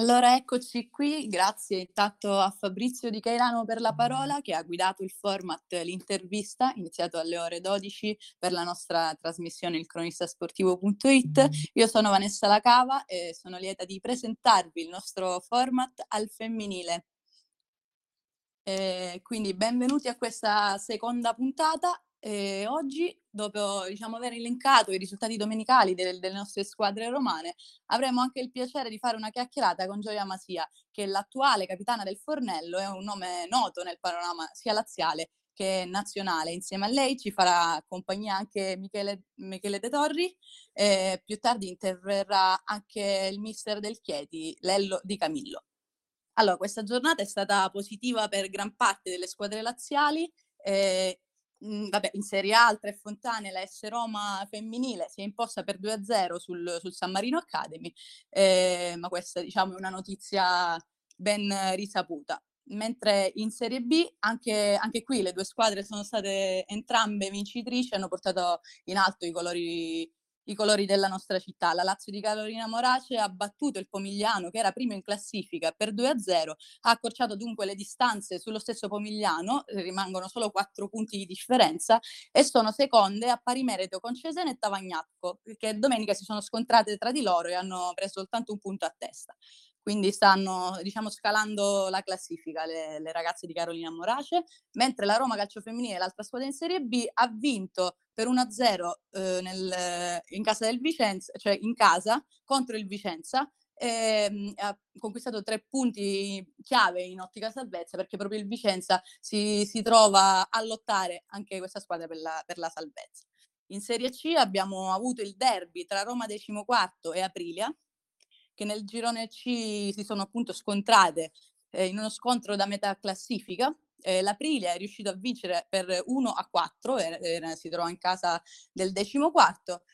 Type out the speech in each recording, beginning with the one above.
Allora eccoci qui, grazie intanto a Fabrizio Di Cairano per la parola che ha guidato il format, l'intervista, iniziato alle ore 12 per la nostra trasmissione Il cronistasportivo.it. Io sono Vanessa Lacava e sono lieta di presentarvi il nostro format al femminile. Quindi benvenuti a questa seconda puntata. Oggi, dopo aver elencato i risultati domenicali delle nostre squadre romane, avremo anche il piacere di fare una chiacchierata con Gioia Masia, che è l'attuale capitana del Fornello, è un nome noto nel panorama sia laziale che nazionale. Insieme a lei ci farà compagnia anche Michele De Torri, più tardi interverrà anche il mister del Chieti, Lello Di Camillo. Allora, questa giornata è stata positiva per gran parte delle squadre laziali. In Serie A al Tre Fontane la AS Roma femminile si è imposta per 2-0 sul San Marino Academy, ma questa è una notizia ben risaputa. Mentre in Serie B anche qui le due squadre sono state entrambe vincitrici, hanno portato in alto i colori della nostra città. La Lazio di Carolina Morace ha battuto il Pomigliano, che era primo in classifica, per 2-0, ha accorciato dunque le distanze sullo stesso Pomigliano, rimangono solo 4 punti di differenza, e sono seconde a pari merito con Cesena e Tavagnacco, che domenica si sono scontrate tra di loro e hanno preso soltanto un punto a testa. Quindi stanno scalando la classifica le ragazze di Carolina Morace, mentre la Roma Calcio Femminile, l'altra squadra in Serie B, ha vinto per 1-0 in casa del Vicenza, cioè in casa contro il Vicenza, ha conquistato 3 punti chiave in ottica salvezza, perché proprio il Vicenza si trova a lottare anche questa squadra per la salvezza. In Serie C abbiamo avuto il derby tra Roma Decimo Quarto e Aprilia, che nel girone C si sono appunto scontrate in uno scontro da metà classifica. L'Aprilia è riuscito a vincere per 1-4, si trovò in casa del Decimo Quarto.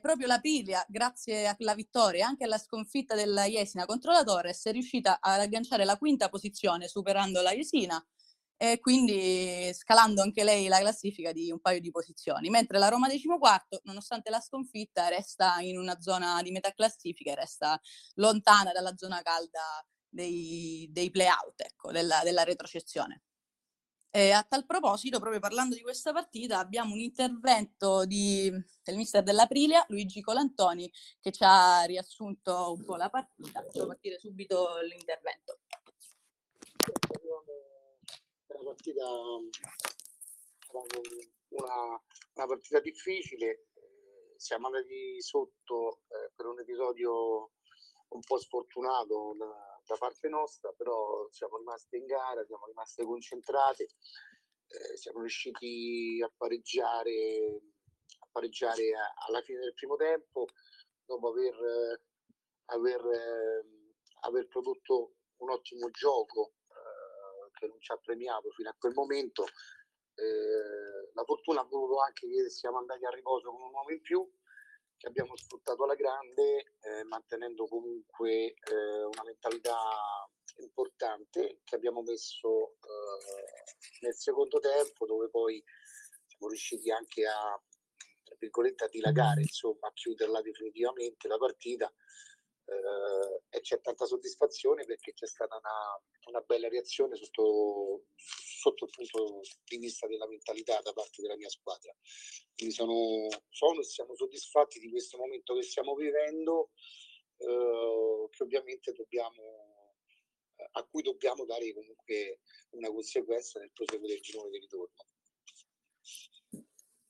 Proprio l'Aprilia, grazie alla vittoria e anche alla sconfitta della Jesina contro la Torres, è riuscita ad agganciare la quinta posizione superando la Jesina, e quindi scalando anche lei la classifica di un paio di posizioni, mentre la Roma Decimo Quarto, nonostante la sconfitta, resta in una zona di metà classifica e resta lontana dalla zona calda dei play-out, della retrocessione. A tal proposito, proprio parlando di questa partita, abbiamo un intervento del mister dell'Aprilia, Luigi Colantoni, che ci ha riassunto un po' la partita. Facciamo partire subito l'intervento. La partita una partita difficile, siamo andati sotto per un episodio un po' sfortunato da parte nostra, però siamo rimaste in gara, siamo rimaste concentrate, siamo riusciti a pareggiare alla fine del primo tempo, dopo aver prodotto un ottimo gioco che non ci ha premiato fino a quel momento. La fortuna ha voluto anche che siamo andati a riposo con un uomo in più, che abbiamo sfruttato alla grande, mantenendo comunque una mentalità importante che abbiamo messo nel secondo tempo, dove poi siamo riusciti anche a, tra virgolette, a dilagare, a chiuderla definitivamente la partita. E c'è tanta soddisfazione perché c'è stata una bella reazione sotto il punto di vista della mentalità da parte della mia squadra. Quindi sono e siamo soddisfatti di questo momento che stiamo vivendo, che ovviamente a cui dobbiamo dare comunque una conseguenza nel proseguo del girone di ritorno.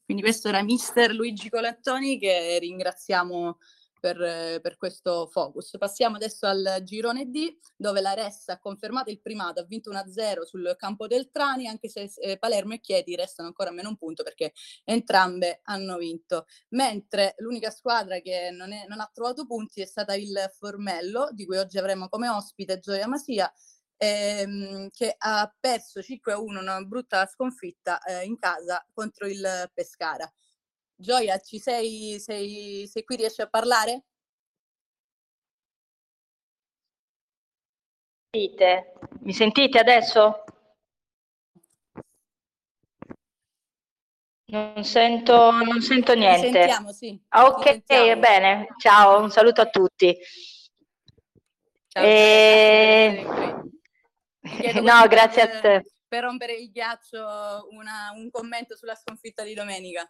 Quindi questo era mister Luigi Colantoni, che ringraziamo per questo focus. Passiamo adesso al girone D, dove la Ressa ha confermato il primato, ha vinto 1-0 sul campo del Trani, anche se Palermo e Chieti restano ancora a meno un punto, perché entrambe hanno vinto. Mentre l'unica squadra che non ha trovato punti è stata il Fornello, di cui oggi avremo come ospite Gioia Masia, che ha perso 5-1, una brutta sconfitta in casa contro il Pescara. Gioia, ci sei? Sei qui, riesci a parlare? Mi sentite adesso? Non sento niente. Ci sentiamo, sì. Ok, bene. Ciao, un saluto a tutti. Ciao, no, grazie a te. Per rompere il ghiaccio, un commento sulla sconfitta di domenica.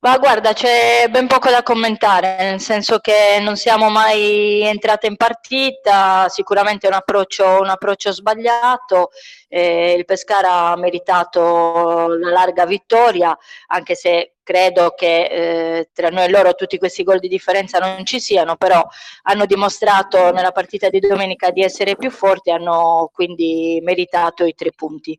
Ma guarda, c'è ben poco da commentare, nel senso che non siamo mai entrate in partita, sicuramente è un approccio sbagliato, il Pescara ha meritato la larga vittoria, anche se credo che tra noi e loro tutti questi gol di differenza non ci siano, però hanno dimostrato nella partita di domenica di essere più forti e hanno quindi meritato i 3 punti.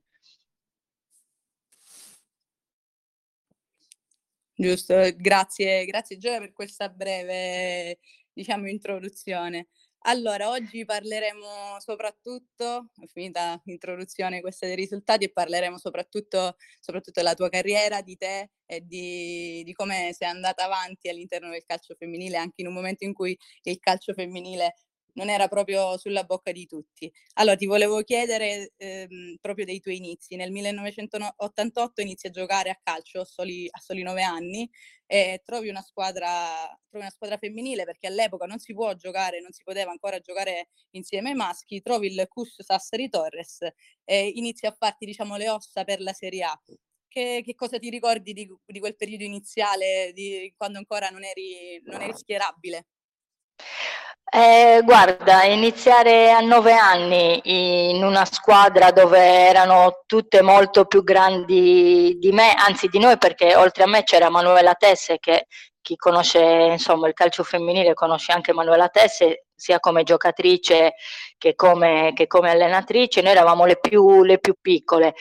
Giusto, grazie Gioia per questa breve, diciamo, introduzione. Allora, oggi parleremo soprattutto, finita l'introduzione questa dei risultati, e parleremo soprattutto della tua carriera, di te e di come sei andata avanti all'interno del calcio femminile, anche in un momento in cui il calcio femminile non era proprio sulla bocca di tutti. Allora, ti volevo chiedere proprio dei tuoi inizi. Nel 1988 inizi a giocare a calcio a soli 9 anni e trovi una squadra femminile, perché all'epoca non si poteva ancora giocare insieme ai maschi. Trovi il CUS Sassari Torres e inizi a farti, diciamo, le ossa per la Serie A. Che cosa ti ricordi di quel periodo iniziale, di quando ancora non eri schierabile? Guarda, iniziare a 9 anni in una squadra dove erano tutte molto più grandi di me, anzi di noi, perché oltre a me c'era Manuela Tesse, che chi conosce, insomma, il calcio femminile conosce anche Manuela Tesse, sia come giocatrice che come allenatrice. Noi eravamo le più piccole.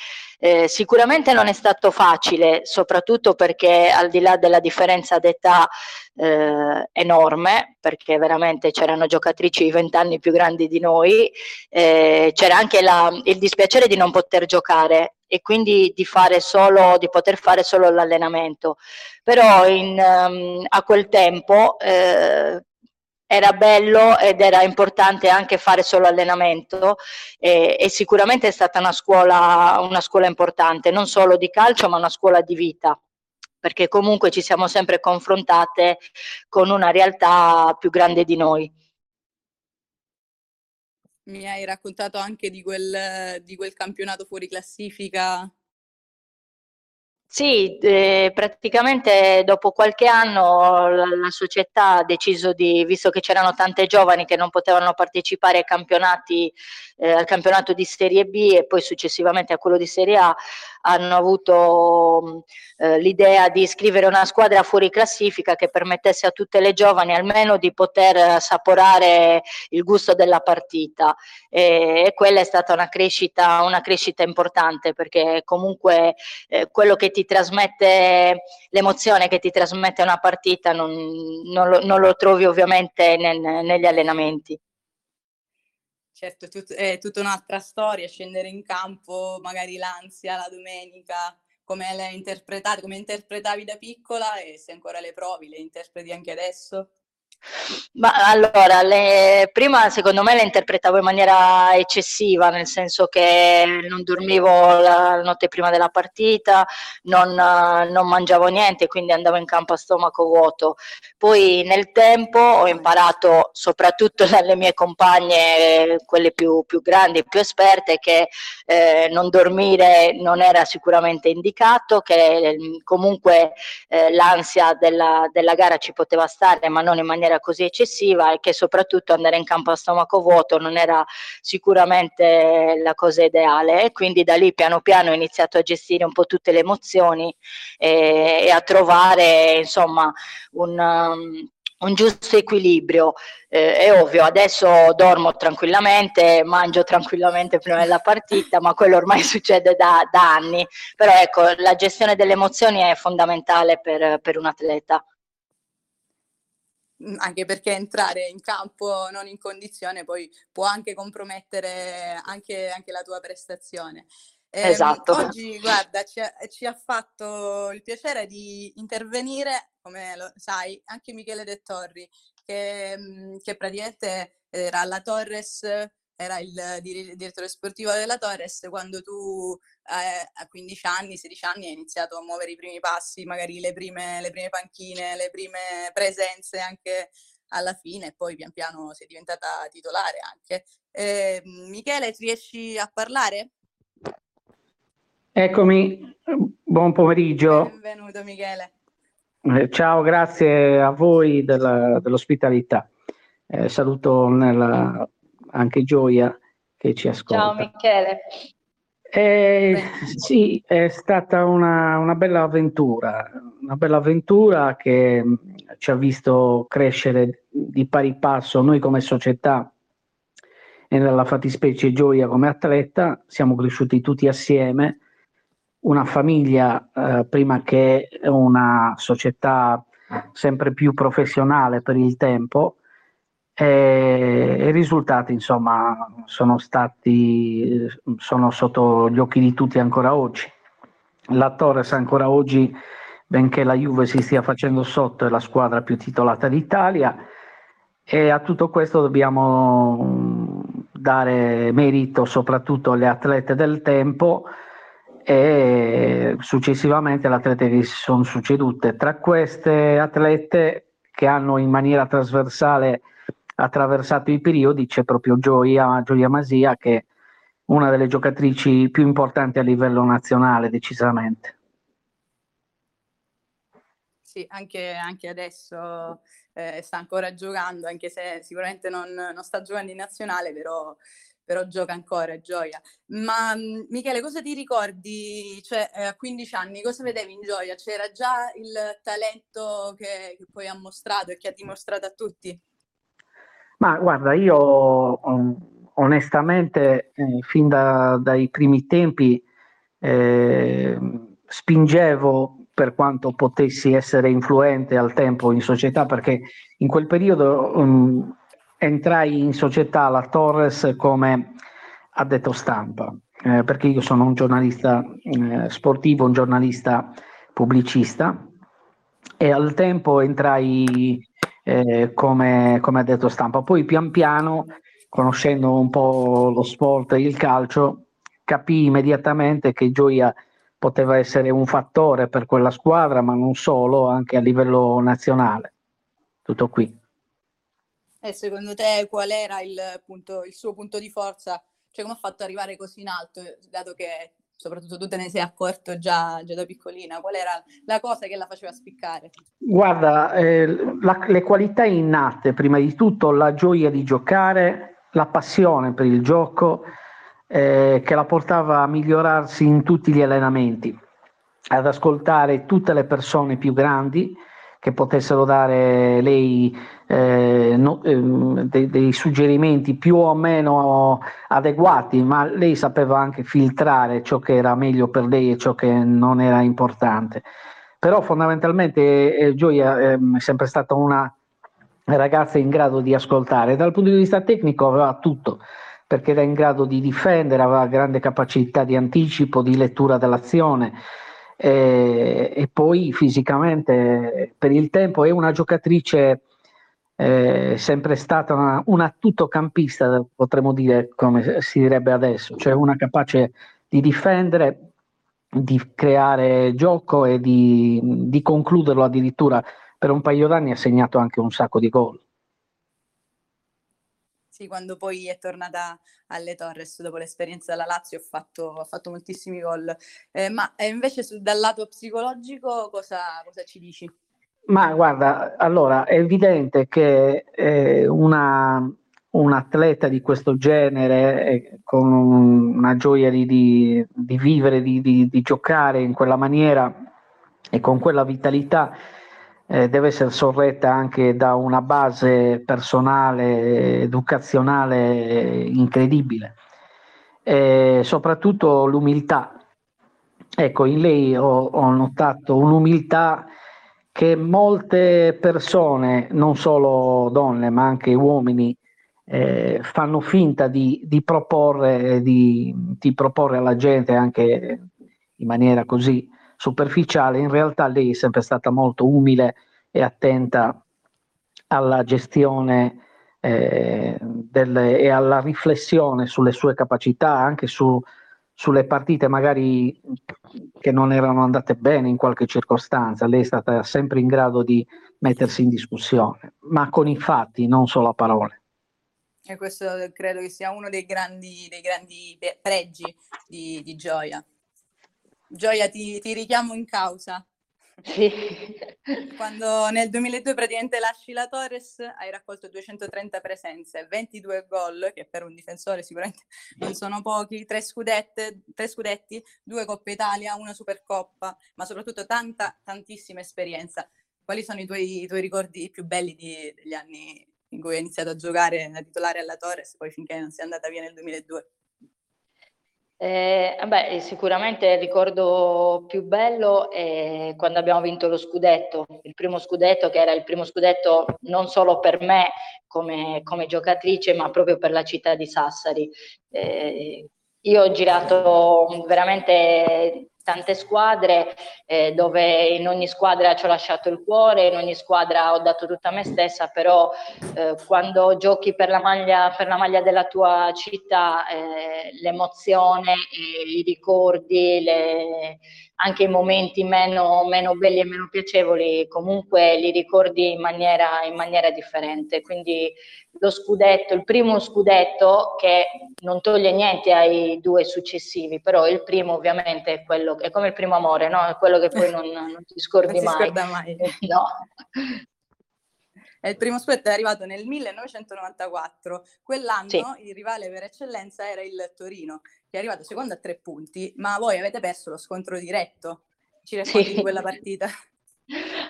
Sicuramente non è stato facile, soprattutto perché al di là della differenza d'età enorme, perché veramente c'erano giocatrici 20 anni più grandi di noi, c'era anche il dispiacere di non poter giocare e quindi di poter fare solo l'allenamento. Però a quel tempo era bello ed era importante anche fare solo allenamento, e sicuramente è stata una scuola importante, non solo di calcio ma una scuola di vita, perché comunque ci siamo sempre confrontate con una realtà più grande di noi. Mi hai raccontato anche di quel campionato fuori classifica? Sì, praticamente dopo qualche anno la società ha deciso visto che c'erano tante giovani che non potevano partecipare ai campionati, al campionato di Serie B e poi successivamente a quello di Serie A, hanno avuto l'idea di scrivere una squadra fuori classifica che permettesse a tutte le giovani almeno di poter assaporare il gusto della partita, e quella è stata una crescita importante, perché comunque quello che ti trasmette, l'emozione che ti trasmette una partita non lo trovi ovviamente negli allenamenti. Certo, è tutta un'altra storia, scendere in campo, magari l'ansia la domenica, come interpretavi da piccola, e se ancora le provi, le interpreti anche adesso? Ma allora, prima secondo me le interpretavo in maniera eccessiva, nel senso che non dormivo la notte prima della partita, non mangiavo niente, quindi andavo in campo a stomaco vuoto. Poi nel tempo ho imparato, soprattutto dalle mie compagne, quelle più grandi, più esperte, che non dormire non era sicuramente indicato, che comunque l'ansia della gara ci poteva stare, ma non in maniera così eccessiva, e che soprattutto andare in campo a stomaco vuoto non era sicuramente la cosa ideale. E quindi da lì piano piano ho iniziato a gestire un po' tutte le emozioni e a trovare, insomma, un giusto equilibrio. È ovvio, adesso dormo tranquillamente, mangio tranquillamente prima della partita, ma quello ormai succede da anni. Però ecco, la gestione delle emozioni è fondamentale per un atleta. Anche perché entrare in campo non in condizione poi può anche compromettere anche la tua prestazione. Esatto. Oggi, guarda, ci ha fatto il piacere di intervenire, come lo sai, anche Michele De Torri, che praticamente era alla Torres, era il direttore sportivo della Torres quando tu a 15 anni, 16 anni hai iniziato a muovere i primi passi, magari le prime panchine, le prime presenze anche alla fine, poi pian piano sei diventata titolare anche. Michele, riesci a parlare? Eccomi, buon pomeriggio. Benvenuto Michele. Ciao, grazie a voi dell'ospitalità. Saluto anche Gioia che ci ascolta. Ciao Michele. Sì, è stata una bella avventura, che ci ha visto crescere di pari passo noi come società e nella fattispecie Gioia come atleta. Siamo cresciuti tutti assieme, una famiglia prima che una società sempre più professionale per il tempo, e i risultati insomma sono sotto gli occhi di tutti ancora oggi. La Torres ancora oggi, benché la Juve si stia facendo sotto, è la squadra più titolata d'Italia, e a tutto questo dobbiamo dare merito soprattutto alle atlete del tempo e successivamente alle atlete che si sono succedute. Tra queste atlete che hanno in maniera trasversale attraversato i periodi c'è proprio Gioia Masia, che è una delle giocatrici più importanti a livello nazionale, decisamente. Sì, anche adesso sta ancora giocando, anche se sicuramente non sta giocando in nazionale, però gioca ancora Gioia. Ma Michele, cosa ti ricordi, cioè a 15 anni cosa vedevi in Gioia? C'era già il talento che poi ha mostrato e che ha dimostrato a tutti? Ma guarda, io onestamente fin dai primi tempi spingevo per quanto potessi essere influente al tempo in società, perché in quel periodo entrai in società alla Torres come addetto stampa, perché io sono un giornalista sportivo, un giornalista pubblicista, e al tempo entrai come addetto stampa. Poi pian piano, conoscendo un po' lo sport e il calcio, capii immediatamente che Gioia poteva essere un fattore per quella squadra, ma non solo, anche a livello nazionale. Tutto qui. E secondo te qual era il suo punto di forza? Cioè, come ha fatto ad arrivare così in alto, dato che soprattutto tu te ne sei accorto già da piccolina? Qual era la cosa che la faceva spiccare? Guarda, le qualità innate, prima di tutto la gioia di giocare, la passione per il gioco, che la portava a migliorarsi in tutti gli allenamenti, ad ascoltare tutte le persone più grandi, che potessero dare lei dei suggerimenti più o meno adeguati, ma lei sapeva anche filtrare ciò che era meglio per lei e ciò che non era importante. Però fondamentalmente Gioia è sempre stata una ragazza in grado di ascoltare. Dal punto di vista tecnico aveva tutto, perché era in grado di difendere, aveva grande capacità di anticipo, di lettura dell'azione, e poi fisicamente per il tempo è una giocatrice sempre stata una tuttocampista, potremmo dire come si direbbe adesso, cioè una capace di difendere, di creare gioco e di concluderlo. Addirittura per un paio d'anni ha segnato anche un sacco di gol. Sì, quando poi è tornata alle Torres dopo l'esperienza della Lazio ha fatto moltissimi gol. Ma invece dal lato psicologico cosa ci dici? Ma guarda, allora è evidente che un atleta di questo genere, con una gioia di vivere, di giocare in quella maniera e con quella vitalità, deve essere sorretta anche da una base personale, educazionale incredibile, e soprattutto l'umiltà. Ecco, in lei ho notato un'umiltà che molte persone, non solo donne ma anche uomini, fanno finta di proporre alla gente anche in maniera così superficiale. In realtà lei è sempre stata molto umile e attenta alla gestione e alla riflessione sulle sue capacità, anche sulle partite magari che non erano andate bene in qualche circostanza. Lei è stata sempre in grado di mettersi in discussione, ma con i fatti, non solo a parole. E questo credo che sia uno dei grandi pregi di Gioia. Gioia, ti richiamo in causa. Sì. Quando nel 2002 praticamente lasci la Torres, hai raccolto 230 presenze, 22 gol, che per un difensore sicuramente non sono pochi, 3 scudetti, 2 Coppe Italia, 1 Supercoppa, ma soprattutto tantissima esperienza. Quali sono i tuoi ricordi più belli degli anni in cui hai iniziato a giocare da titolare alla Torres, poi finché non sei andata via nel 2002? Vabbè, sicuramente il ricordo più bello è quando abbiamo vinto lo scudetto, il primo scudetto, che era il primo scudetto non solo per me come giocatrice, ma proprio per la città di Sassari. Io ho girato veramente tante squadre, dove in ogni squadra ci ho lasciato il cuore, in ogni squadra ho dato tutta me stessa, però quando giochi per la maglia della tua città, l'emozione, i ricordi, anche i momenti meno belli e meno piacevoli, comunque li ricordi in maniera differente. Quindi lo scudetto, il primo scudetto, che non toglie niente ai 2 successivi, però il primo ovviamente è quello, è come il primo amore, no? È quello che poi non ti scordi non mai. Non si scorda mai. No. E il primo scudetto è arrivato nel 1994. Quell'anno sì, il rivale per eccellenza era il Torino, che è arrivato secondo a 3 punti, ma voi avete perso lo scontro diretto. Ci racconti di quella partita?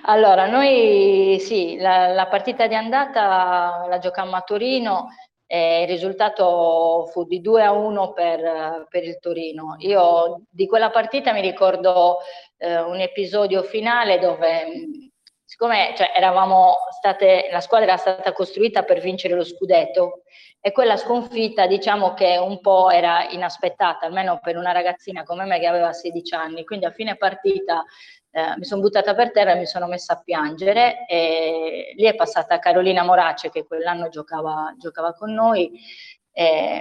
Allora, noi sì, la partita di andata la giocammo a Torino, il risultato fu di 2-1 per il Torino. Io di quella partita mi ricordo un episodio finale dove, siccome la squadra era stata costruita per vincere lo scudetto, e quella sconfitta diciamo che un po' era inaspettata, almeno per una ragazzina come me che aveva 16 anni, quindi a fine partita mi sono buttata per terra e mi sono messa a piangere, e lì è passata Carolina Morace, che quell'anno giocava con noi,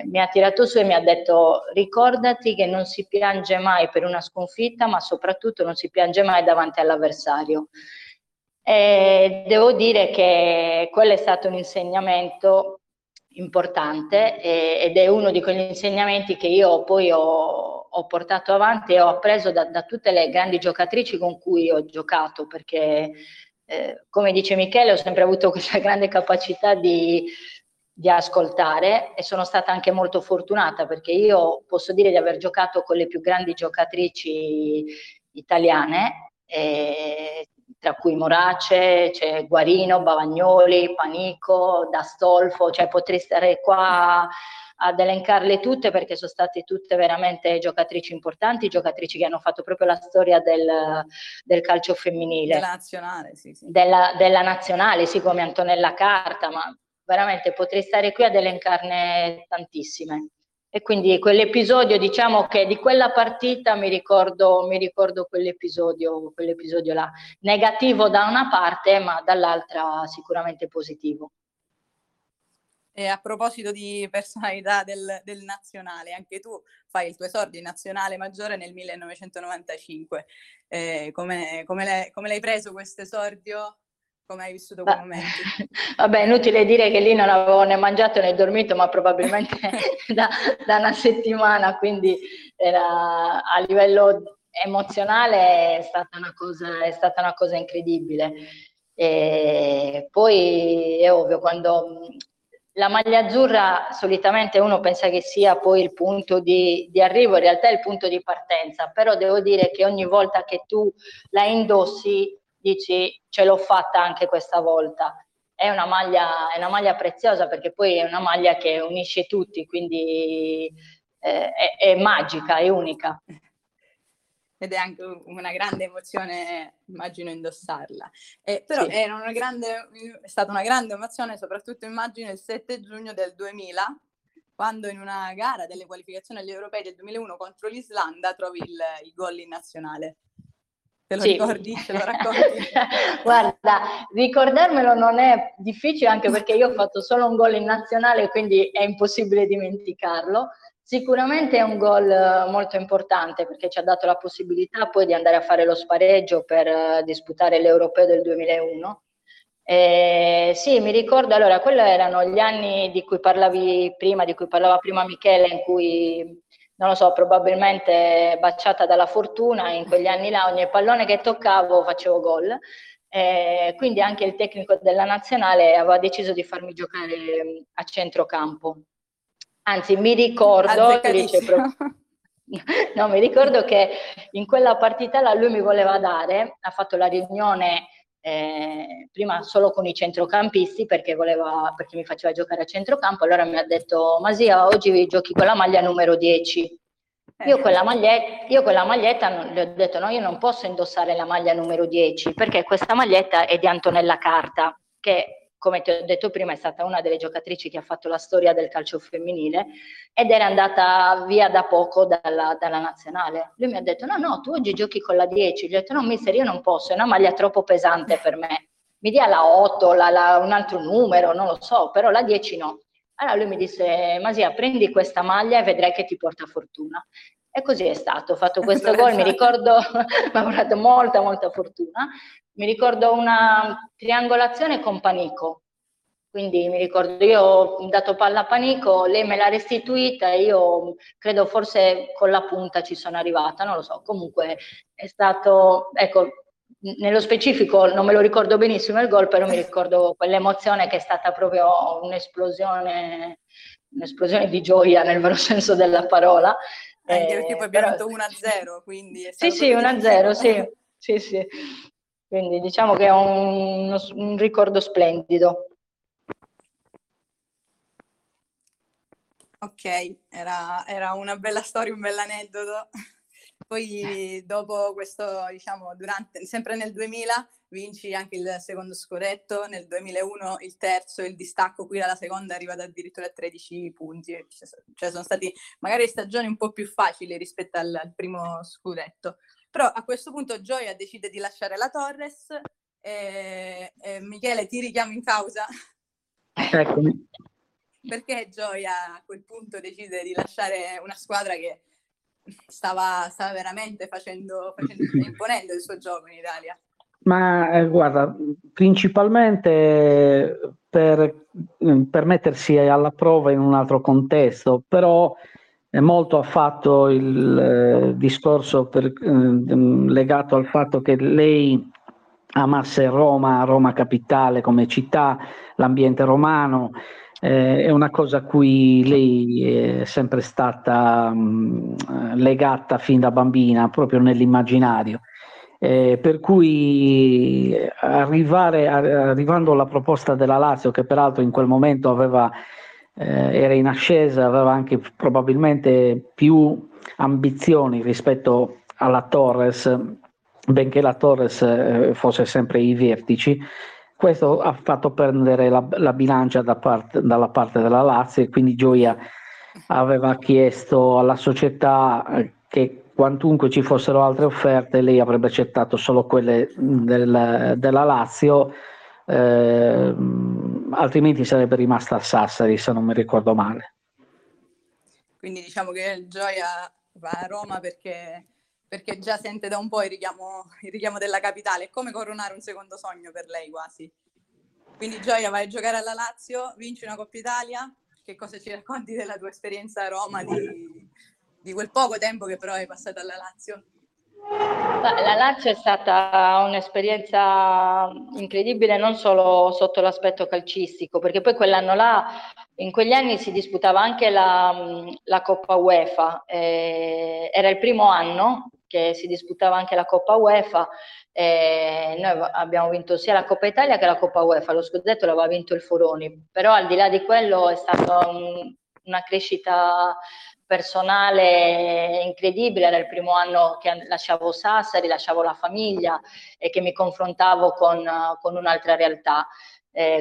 mi ha tirato su e mi ha detto: ricordati che non si piange mai per una sconfitta, ma soprattutto non si piange mai davanti all'avversario. Devo dire che quello è stato un insegnamento importante, ed è uno di quegli insegnamenti che io poi ho portato avanti e ho appreso da tutte le grandi giocatrici con cui ho giocato, perché come dice Michele, ho sempre avuto questa grande capacità di ascoltare, e sono stata anche molto fortunata, perché io posso dire di aver giocato con le più grandi giocatrici italiane, tra cui Morace, Guarino, Bavagnoli, Panico, D'Astolfo, potrei stare qua ad elencarle tutte, perché sono state tutte veramente giocatrici importanti, giocatrici che hanno fatto proprio la storia del calcio femminile. Della nazionale, sì, sì. Della nazionale, sì, come Antonella Carta, ma veramente potrei stare qui ad elencarne tantissime. E quindi quell'episodio, diciamo che di quella partita mi ricordo quell'episodio là, negativo da una parte, ma dall'altra sicuramente positivo. E a proposito di personalità del nazionale, anche tu fai il tuo esordio in nazionale maggiore nel 1995. Come l'hai preso questo esordio? Come hai vissuto quei momenti? Vabbè, inutile dire che lì non avevo né mangiato né dormito, ma probabilmente da una settimana, quindi era, a livello emozionale è stata una cosa incredibile. E poi è ovvio, quando la maglia azzurra solitamente uno pensa che sia poi il punto di arrivo, in realtà è il punto di partenza, però devo dire che ogni volta che tu la indossi dici: ce l'ho fatta anche questa volta. È una maglia preziosa, perché poi è una maglia che unisce tutti, quindi è magica, è unica. Ed è anche una grande emozione, immagino, indossarla. Però sì, è stata una grande emozione, soprattutto immagino il 7 giugno del 2000, quando in una gara delle qualificazioni agli europei del 2001 contro l'Islanda trovi il gol in nazionale. Te lo ricordi? Te lo racconti? Guarda, ricordarmelo non è difficile, anche perché io ho fatto solo un gol in nazionale, quindi è impossibile dimenticarlo. Sicuramente è un gol molto importante, perché ci ha dato la possibilità poi di andare a fare lo spareggio per disputare l'Europeo del 2001. Sì, mi ricordo, allora, quelli erano gli anni di cui parlavi prima, di cui parlava prima Michele, in cui, non lo so, probabilmente baciata dalla fortuna, in quegli anni là ogni pallone che toccavo facevo gol. Quindi anche il tecnico della nazionale aveva deciso di farmi giocare a centrocampo. Anzi, mi ricordo, no, mi ricordo che in quella partita là lui mi voleva dare, ha fatto la riunione prima solo con i centrocampisti perché mi faceva giocare a centrocampo, allora mi ha detto: Masia, oggi giochi con la maglia numero 10. Io quella maglietta le ho detto: no, io non posso indossare la maglia numero 10 perché questa maglietta è di Antonella Carta, che, come ti ho detto prima, è stata una delle giocatrici che ha fatto la storia del calcio femminile ed era andata via da poco dalla nazionale. Lui mi ha detto: no, tu oggi giochi con la 10. Gli ho detto: no, mister, io non posso, è una maglia troppo pesante per me, mi dia la 8, un altro numero, non lo so, però la 10 no. Allora lui mi disse: Masia, prendi questa maglia e vedrai che ti porta fortuna. E così è stato, ho fatto questo gol, mi ricordo, mi ha portato molta, molta fortuna. Mi ricordo una triangolazione con Panico, quindi mi ricordo, io ho dato palla a Panico, lei me l'ha restituita e io credo forse con la punta ci sono arrivata, non lo so, comunque è stato, ecco, nello specifico non me lo ricordo benissimo il gol, però mi ricordo quell'emozione che è stata proprio un'esplosione di gioia nel vero senso della parola. Anche perché poi abbiamo vinto 1-0, quindi sì, 1-0, sì. Quindi diciamo che è un ricordo splendido. Ok, era una bella storia, un bell'aneddoto. Poi dopo questo, diciamo, sempre nel 2000 vinci anche il secondo scudetto, nel 2001 il terzo, il distacco qui dalla seconda è arrivato addirittura a 13 punti, cioè sono stati magari stagioni un po' più facili rispetto al primo scudetto. Però a questo punto Gioia decide di lasciare la Torres e Michele ti richiamo in causa. Eccomi. Perché Gioia a quel punto decide di lasciare una squadra che stava veramente imponendo il suo gioco in Italia? Ma guarda, principalmente per mettersi alla prova in un altro contesto, però molto ha fatto il discorso legato al fatto che lei amasse Roma capitale come città, l'ambiente romano. È una cosa a cui lei è sempre stata legata fin da bambina, proprio nell'immaginario. Per cui arrivando alla proposta della Lazio, che peraltro in quel momento era in ascesa, aveva anche probabilmente più ambizioni rispetto alla Torres, benché la Torres fosse sempre ai vertici. Questo ha fatto prendere la bilancia dalla parte della Lazio, e quindi Gioia aveva chiesto alla società che quantunque ci fossero altre offerte, lei avrebbe accettato solo quelle della Lazio, altrimenti sarebbe rimasta a Sassari, se non mi ricordo male. Quindi diciamo che Gioia va a Roma perché già sente da un po' il richiamo della capitale. È come coronare un secondo sogno per lei, quasi. Quindi Gioia, vai a giocare alla Lazio, vinci una Coppa Italia. Che cosa ci racconti della tua esperienza a Roma, di quel poco tempo che però hai passato alla Lazio? La Lazio è stata un'esperienza incredibile, non solo sotto l'aspetto calcistico, perché poi quell'anno là, in quegli anni si disputava anche la Coppa UEFA, era il primo anno che si disputava anche la Coppa UEFA, noi abbiamo vinto sia la Coppa Italia che la Coppa UEFA, lo scudetto l'aveva vinto il Foroni, però al di là di quello è stata una crescita personale incredibile. Era il primo anno che lasciavo Sassari, lasciavo la famiglia e che mi confrontavo con un'altra realtà.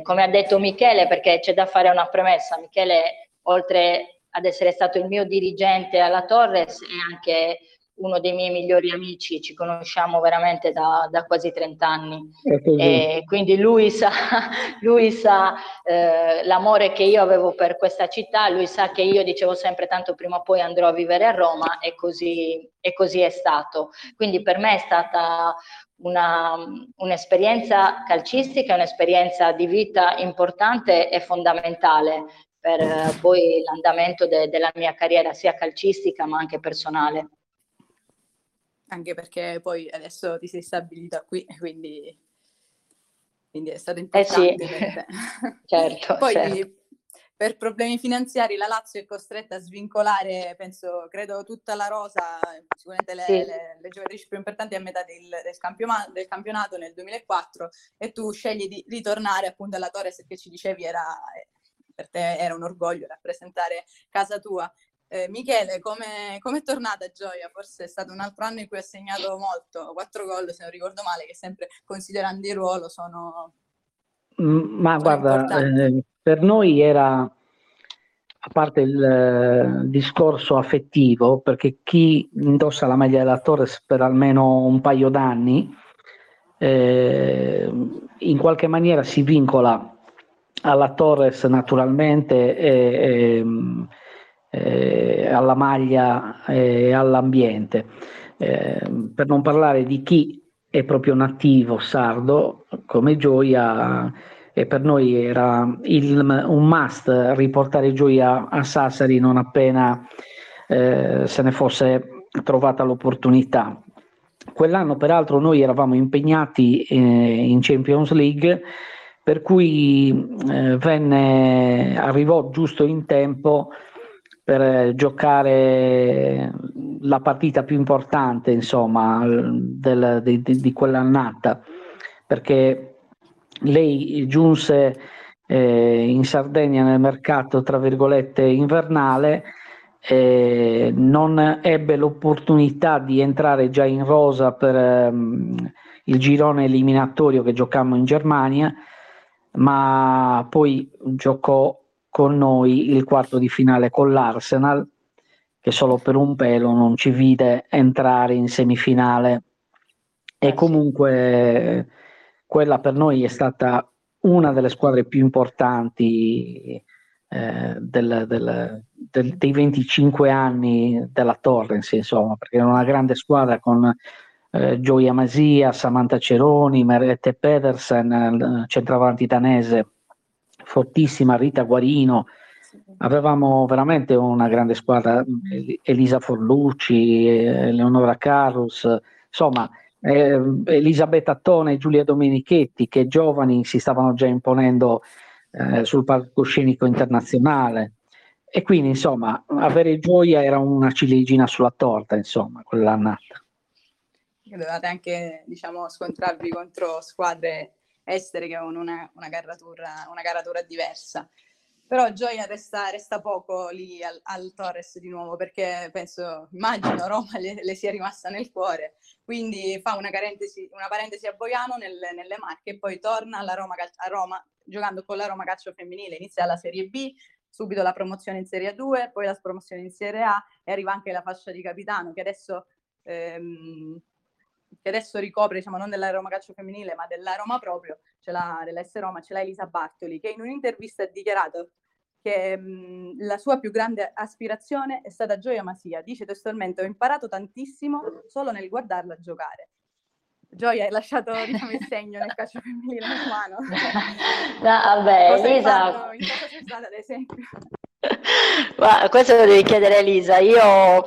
Come ha detto Michele, perché c'è da fare una premessa, Michele, oltre ad essere stato il mio dirigente alla Torres, è anche uno dei miei migliori amici, ci conosciamo veramente da quasi 30 anni, e quindi lui sa l'amore che io avevo per questa città, lui sa che io dicevo sempre: tanto prima o poi andrò a vivere a Roma, e così è stato. Quindi per me è stata un'esperienza calcistica, un'esperienza di vita importante e fondamentale per poi l'andamento della mia carriera, sia calcistica ma anche personale. Anche perché poi adesso ti sei stabilita qui, quindi è stato importante. Sì. Per te. Certo. Poi certo. Per problemi finanziari la Lazio è costretta a svincolare, credo tutta la rosa, sicuramente le giocatrici più importanti a metà del campionato nel 2004, e tu scegli di ritornare appunto alla Torres, che ci dicevi per te era un orgoglio rappresentare casa tua. Michele, come è tornata Gioia? Forse è stato un altro anno in cui ha segnato molto, 4 gol se non ricordo male, che sempre considerando il ruolo sono... Ma guarda, per noi era, a parte il discorso affettivo, perché chi indossa la maglia della Torres per almeno un paio d'anni in qualche maniera si vincola alla Torres naturalmente, e alla maglia e all'ambiente, per non parlare di chi è proprio nativo sardo come Gioia, e per noi era un must riportare Gioia a Sassari non appena se ne fosse trovata l'opportunità. Quell'anno peraltro noi eravamo impegnati in Champions League, per cui arrivò giusto in tempo per giocare la partita più importante, insomma, di quell'annata, perché lei giunse in Sardegna nel mercato, tra virgolette, invernale, non ebbe l'opportunità di entrare già in rosa per il girone eliminatorio che giocammo in Germania, ma poi giocò con noi il quarto di finale con l'Arsenal, che solo per un pelo non ci vide entrare in semifinale. E comunque quella per noi è stata una delle squadre più importanti dei 25 anni della Torres, insomma, perché era una grande squadra con Gioia Masia, Samantha Ceroni, Merete Pedersen, centravanti danese fortissima, Rita Guarino, avevamo veramente una grande squadra, Elisa Forlucci, Eleonora Carus, insomma, Elisabetta Attone e Giulia Domenichetti, che giovani si stavano già imponendo sul palcoscenico internazionale, e quindi insomma avere Gioia era una ciliegina sulla torta, insomma, quell'annata. Dovevate anche, diciamo, scontrarvi contro squadre estere che avevano una caratura diversa. Però Gioia resta poco lì al Torres di nuovo, perché immagino Roma le sia rimasta nel cuore, quindi fa una parentesi a Boiano nelle Marche, e poi torna a Roma giocando con la Roma Calcio Femminile, inizia la Serie B, subito la promozione in Serie 2, poi la promozione in Serie A, e arriva anche la fascia di capitano che adesso ricopre, diciamo, non della Roma Calcio Femminile, ma della Roma proprio, dell'AS Roma, ce l'ha Elisa Bartoli, che in un'intervista ha dichiarato che la sua più grande aspirazione è stata Gioia Masia. Dice testualmente: ho imparato tantissimo solo nel guardarla giocare. Gioia, hai lasciato, diciamo, il segno nel calcio femminile romano. No, vabbè, cosa Elisa... In cosa sei stata, ad esempio? Ma questo lo devi chiedere a Elisa. Io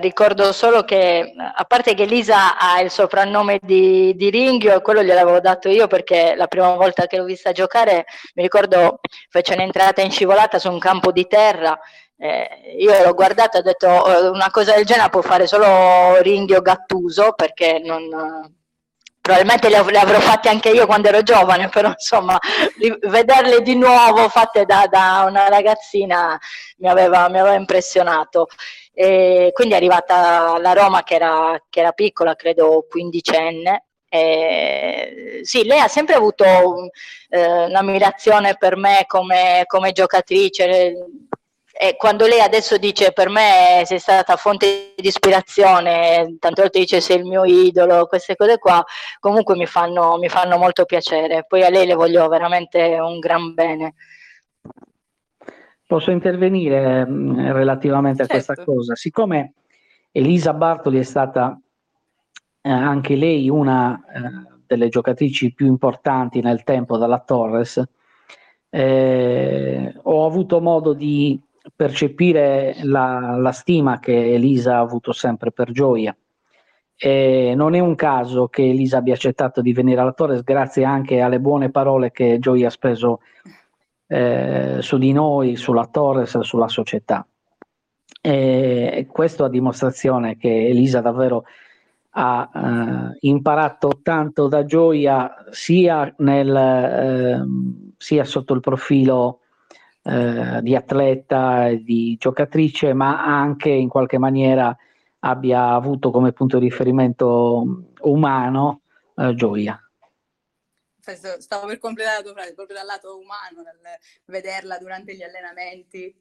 ricordo solo che, a parte che Elisa ha il soprannome di Ringhio, e quello gliel'avevo dato io perché la prima volta che l'ho vista giocare, mi ricordo, fece un'entrata in scivolata su un campo di terra. Io l'ho guardata e ho detto: una cosa del genere può fare solo Ringhio Gattuso, perché non... Probabilmente le avrò fatte anche io quando ero giovane, però insomma vederle di nuovo fatte da una ragazzina mi aveva impressionato. E quindi è arrivata la Roma che era piccola, credo 15enne. Sì, lei ha sempre avuto un'ammirazione per me come giocatrice. E quando lei adesso dice: per me sei stata fonte di ispirazione, tante volte dice sei il mio idolo, queste cose qua comunque mi fanno molto piacere. Poi a lei le voglio veramente un gran bene. Posso intervenire relativamente a questa cosa? Siccome Elisa Bartoli è stata anche lei una delle giocatrici più importanti nel tempo dalla Torres, ho avuto modo di percepire la stima che Elisa ha avuto sempre per Gioia. Non è un caso che Elisa abbia accettato di venire alla Torres, grazie anche alle buone parole che Gioia ha speso su di noi, sulla Torres, sulla società. Questo a dimostrazione che Elisa davvero ha imparato tanto da Gioia, sia sotto il profilo di atleta e di giocatrice, ma anche in qualche maniera abbia avuto come punto di riferimento umano Gioia. Stavo per completare la tua frase, proprio dal lato umano, nel vederla durante gli allenamenti.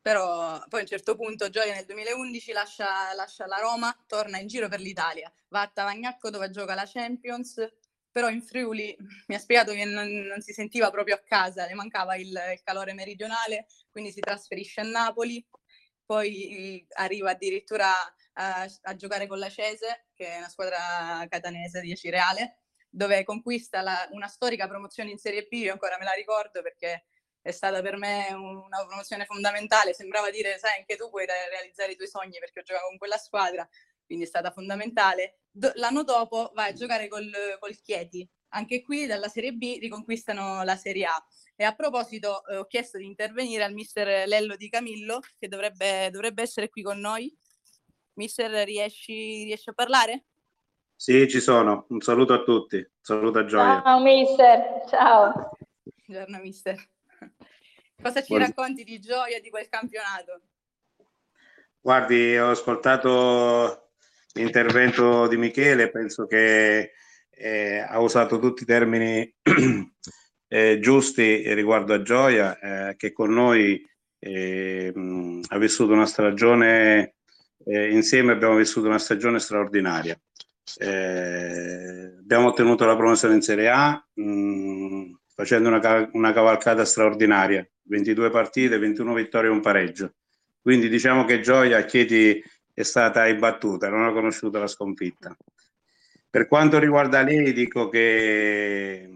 Però poi a un certo punto Gioia nel 2011 lascia la Roma, torna in giro per l'Italia, va a Tavagnacco dove gioca la Champions, però in Friuli mi ha spiegato che non si sentiva proprio a casa, le mancava il calore meridionale, quindi si trasferisce a Napoli. Poi arriva addirittura a giocare con la Cese, che è una squadra catanese di Cireale, dove conquista una storica promozione in Serie B. Io ancora me la ricordo perché è stata per me una promozione fondamentale. Sembrava dire, sai, anche tu puoi realizzare i tuoi sogni perché ho giocato con quella squadra, quindi è stata fondamentale. L'anno dopo va a giocare col Chieti. Anche qui dalla Serie B riconquistano la Serie A. E a proposito, ho chiesto di intervenire al mister Lello Di Camillo, che dovrebbe essere qui con noi. Mister, riesci a parlare? Sì, ci sono. Un saluto a tutti. Un saluto a Gioia. Ciao, mister. Ciao. Buongiorno, mister. Cosa ci racconti di Gioia, di quel campionato? Guardi, ho ascoltato l'intervento di Michele. Penso che ha usato tutti i termini giusti riguardo a Gioia, che con noi ha vissuto una stagione, insieme abbiamo vissuto una stagione straordinaria. Abbiamo ottenuto la promozione in Serie A facendo una cavalcata straordinaria, 22 partite, 21 vittorie e un pareggio. Quindi diciamo che Gioia a Chieti è stata imbattuta, non ha conosciuto la sconfitta. Per quanto riguarda lei, dico che è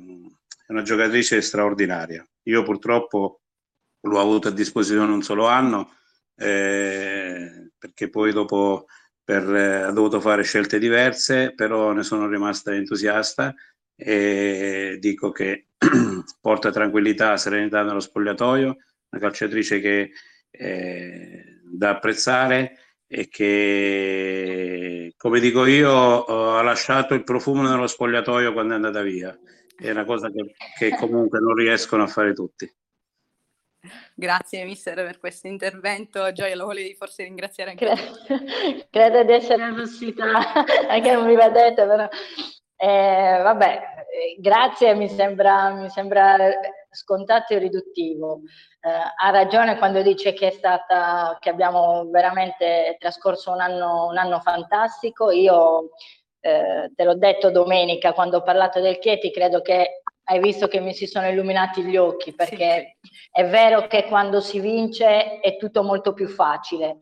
una giocatrice straordinaria. Io purtroppo l'ho avuta a disposizione un solo anno, perché poi dopo ha dovuto fare scelte diverse, però ne sono rimasta entusiasta e dico che porta tranquillità, serenità nello spogliatoio, una calciatrice che da apprezzare e che, come dico io, ha lasciato il profumo nello spogliatoio quando è andata via. È una cosa che comunque non riescono a fare tutti. Grazie, mister, per questo intervento. Gioia, lo volevi forse ringraziare anche te? Credo di essere riuscita, anche non mi vedete, però. Vabbè, grazie, mi sembra scontato e riduttivo. Ha ragione quando dice che abbiamo veramente trascorso un anno fantastico. Io te l'ho detto domenica quando ho parlato del Chieti, credo che hai visto che mi si sono illuminati gli occhi, perché sì, è vero che quando si vince è tutto molto più facile,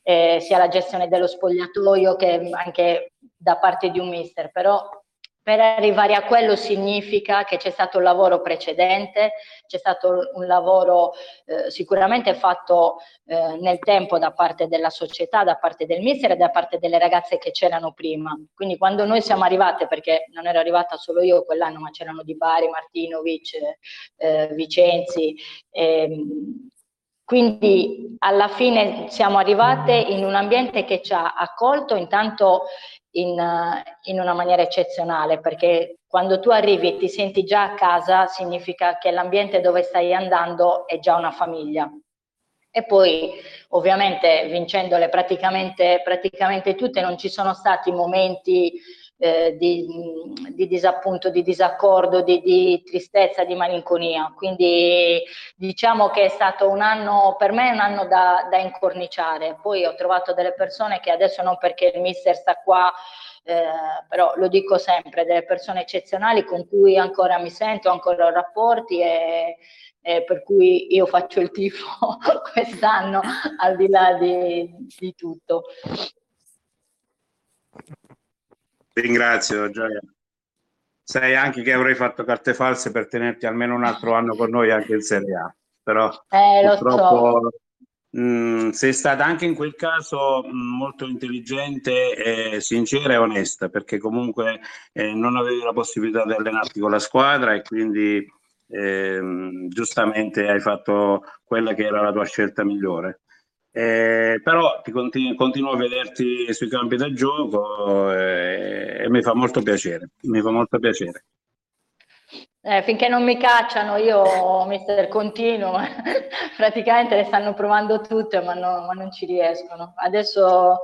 sia la gestione dello spogliatoio che anche da parte di un mister, però per arrivare a quello significa che c'è stato un lavoro precedente, c'è stato un lavoro sicuramente fatto nel tempo da parte della società, da parte del mister e da parte delle ragazze che c'erano prima. Quindi quando noi siamo arrivate, perché non ero arrivata solo io quell'anno, ma c'erano Di Bari, Martinovic, Vicenzi, quindi alla fine siamo arrivate in un ambiente che ci ha accolto intanto in una maniera eccezionale, perché quando tu arrivi e ti senti già a casa significa che l'ambiente dove stai andando è già una famiglia. E poi ovviamente vincendole praticamente tutte, non ci sono stati momenti di disappunto, di disaccordo, di tristezza, di malinconia. Quindi diciamo che è stato un anno, per me è un anno da incorniciare. Poi ho trovato delle persone che adesso, non perché il mister sta qua, però lo dico sempre, delle persone eccezionali con cui ancora mi sento, ancora ho rapporti e per cui io faccio il tifo quest'anno al di là di tutto. Ringrazio, Gioia. Sai anche che avrei fatto carte false per tenerti almeno un altro anno con noi anche in Serie A, però purtroppo so. Sei stata anche in quel caso molto intelligente, sincera e onesta, perché comunque non avevi la possibilità di allenarti con la squadra e quindi giustamente hai fatto quella che era la tua scelta migliore. Però ti continuo a vederti sui campi da gioco e mi fa molto piacere, finché non mi cacciano io mister continuo praticamente le stanno provando tutte ma non ci riescono. Adesso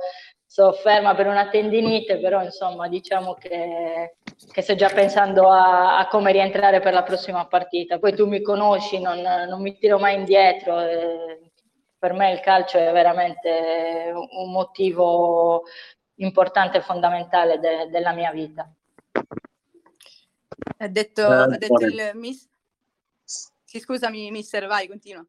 sono ferma per una tendinite, però insomma diciamo che sto già pensando a come rientrare per la prossima partita. Poi tu mi conosci, non mi tiro mai indietro, per me il calcio è veramente un motivo importante e fondamentale della mia vita. Ha detto il mister. Sì, scusami mister, vai, continua.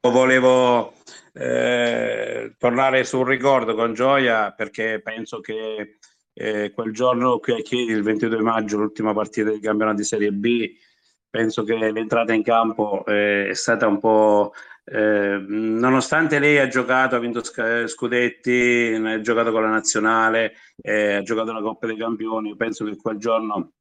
Volevo tornare sul ricordo con Gioia, perché penso che quel giorno qui a Chieti, il 22 maggio, l'ultima partita del campionato di Serie B, penso che l'entrata in campo è stata un po'... nonostante lei ha giocato, ha vinto scudetti, ha giocato con la nazionale, ha giocato la Coppa dei Campioni, penso che quel giorno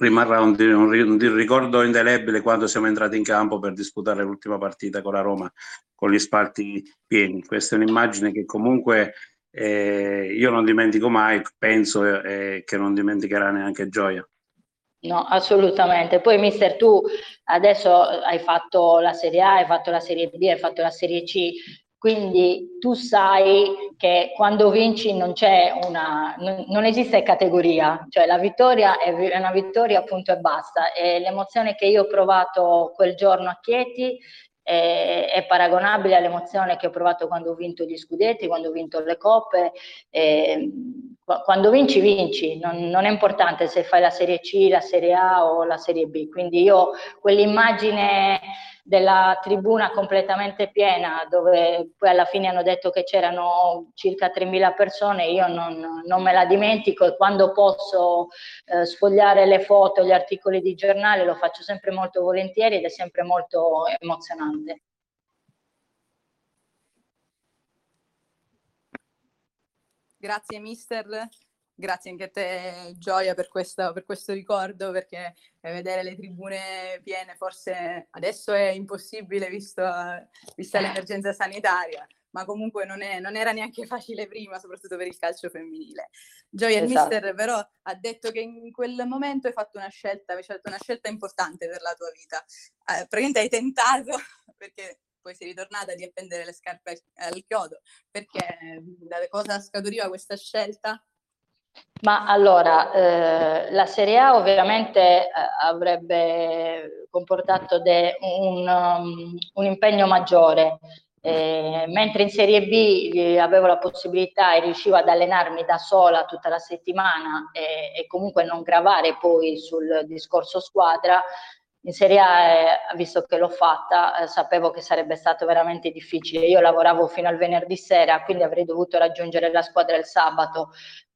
rimarrà un ricordo indelebile quando siamo entrati in campo per disputare l'ultima partita con la Roma, con gli spalti pieni. Questa è un'immagine che comunque io non dimentico mai, penso che non dimenticherà neanche Gioia. No, assolutamente. Poi mister, tu adesso hai fatto la Serie A, hai fatto la Serie B, hai fatto la Serie C, quindi tu sai che quando vinci non esiste categoria, cioè la vittoria è una vittoria punto e basta, e l'emozione che io ho provato quel giorno a Chieti è paragonabile all'emozione che ho provato quando ho vinto gli scudetti, quando ho vinto le coppe. Quando vinci, non è importante se fai la Serie C, la Serie A o la Serie B. Quindi io quell'immagine della tribuna completamente piena, dove poi alla fine hanno detto che c'erano circa 3.000 persone, io non me la dimentico, e quando posso sfogliare le foto, gli articoli di giornale, lo faccio sempre molto volentieri ed è sempre molto emozionante. Grazie mister, grazie anche a te Gioia per questo ricordo, perché vedere le tribune piene forse adesso è impossibile vista l'emergenza sanitaria, ma comunque non era neanche facile prima, soprattutto per il calcio femminile. Gioia, esatto. Il mister però ha detto che in quel momento hai fatto una scelta importante per la tua vita, praticamente hai tentato, perché... poi sei ritornata, di appendere le scarpe al chiodo, perché da cosa scaturiva questa scelta? Ma allora, la Serie A ovviamente avrebbe comportato un impegno maggiore, mentre in Serie B avevo la possibilità e riuscivo ad allenarmi da sola tutta la settimana e comunque non gravare poi sul discorso squadra. In Serie A, visto che l'ho fatta, sapevo che sarebbe stato veramente difficile. Io lavoravo fino al venerdì sera, quindi avrei dovuto raggiungere la squadra il sabato.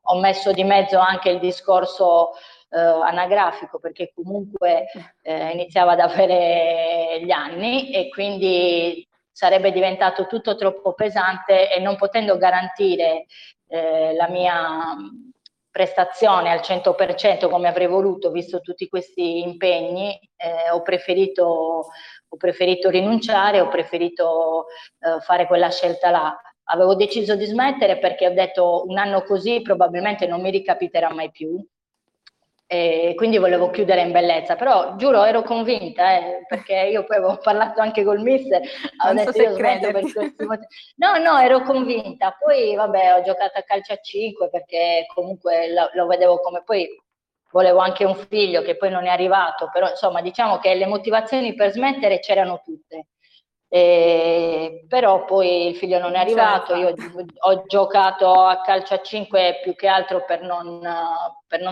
Ho messo di mezzo anche il discorso anagrafico, perché comunque iniziava ad avere gli anni e quindi sarebbe diventato tutto troppo pesante, e non potendo garantire la mia prestazione al 100% come avrei voluto, visto tutti questi impegni, ho preferito rinunciare, ho preferito fare quella scelta là. Avevo deciso di smettere perché ho detto un anno così probabilmente non mi ricapiterà mai più, e quindi volevo chiudere in bellezza, però giuro ero convinta, perché io poi avevo parlato anche col mister, no ero convinta. Poi vabbè, ho giocato a calcio a 5 perché comunque lo vedevo come, poi volevo anche un figlio che poi non è arrivato, però insomma diciamo che le motivazioni per smettere c'erano tutte. Però poi il figlio non è arrivato, io ho giocato a calcio a 5 più che altro per non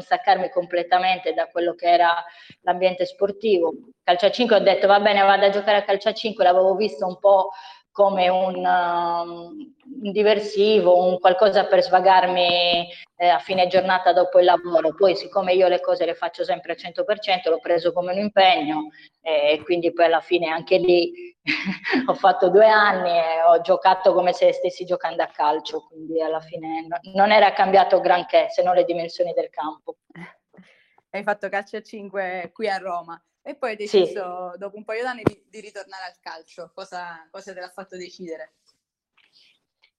staccarmi completamente da quello che era l'ambiente sportivo. Calcio a 5, ho detto va bene, vado a giocare a calcio a 5, l'avevo visto un po' come un diversivo, un qualcosa per svagarmi a fine giornata dopo il lavoro. Poi, siccome io le cose le faccio sempre al 100%, l'ho preso come un impegno, e quindi poi alla fine anche lì ho fatto 2 anni e ho giocato come se stessi giocando a calcio, quindi alla fine non era cambiato granché, se non le dimensioni del campo. Hai fatto calcio a 5 qui a Roma. E poi hai deciso, sì, dopo un paio d'anni di ritornare al calcio. Cosa te l'ha fatto decidere?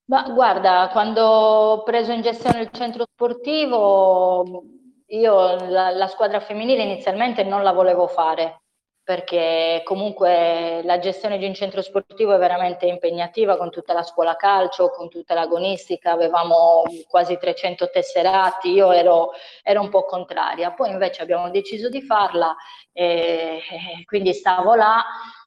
Ma guarda, quando ho preso in gestione il centro sportivo, io la squadra femminile inizialmente non la volevo fare, perché comunque la gestione di un centro sportivo è veramente impegnativa, con tutta la scuola calcio, con tutta l'agonistica, avevamo quasi 300 tesserati, io ero un po' contraria. Poi invece abbiamo deciso di farla, quindi stavo là,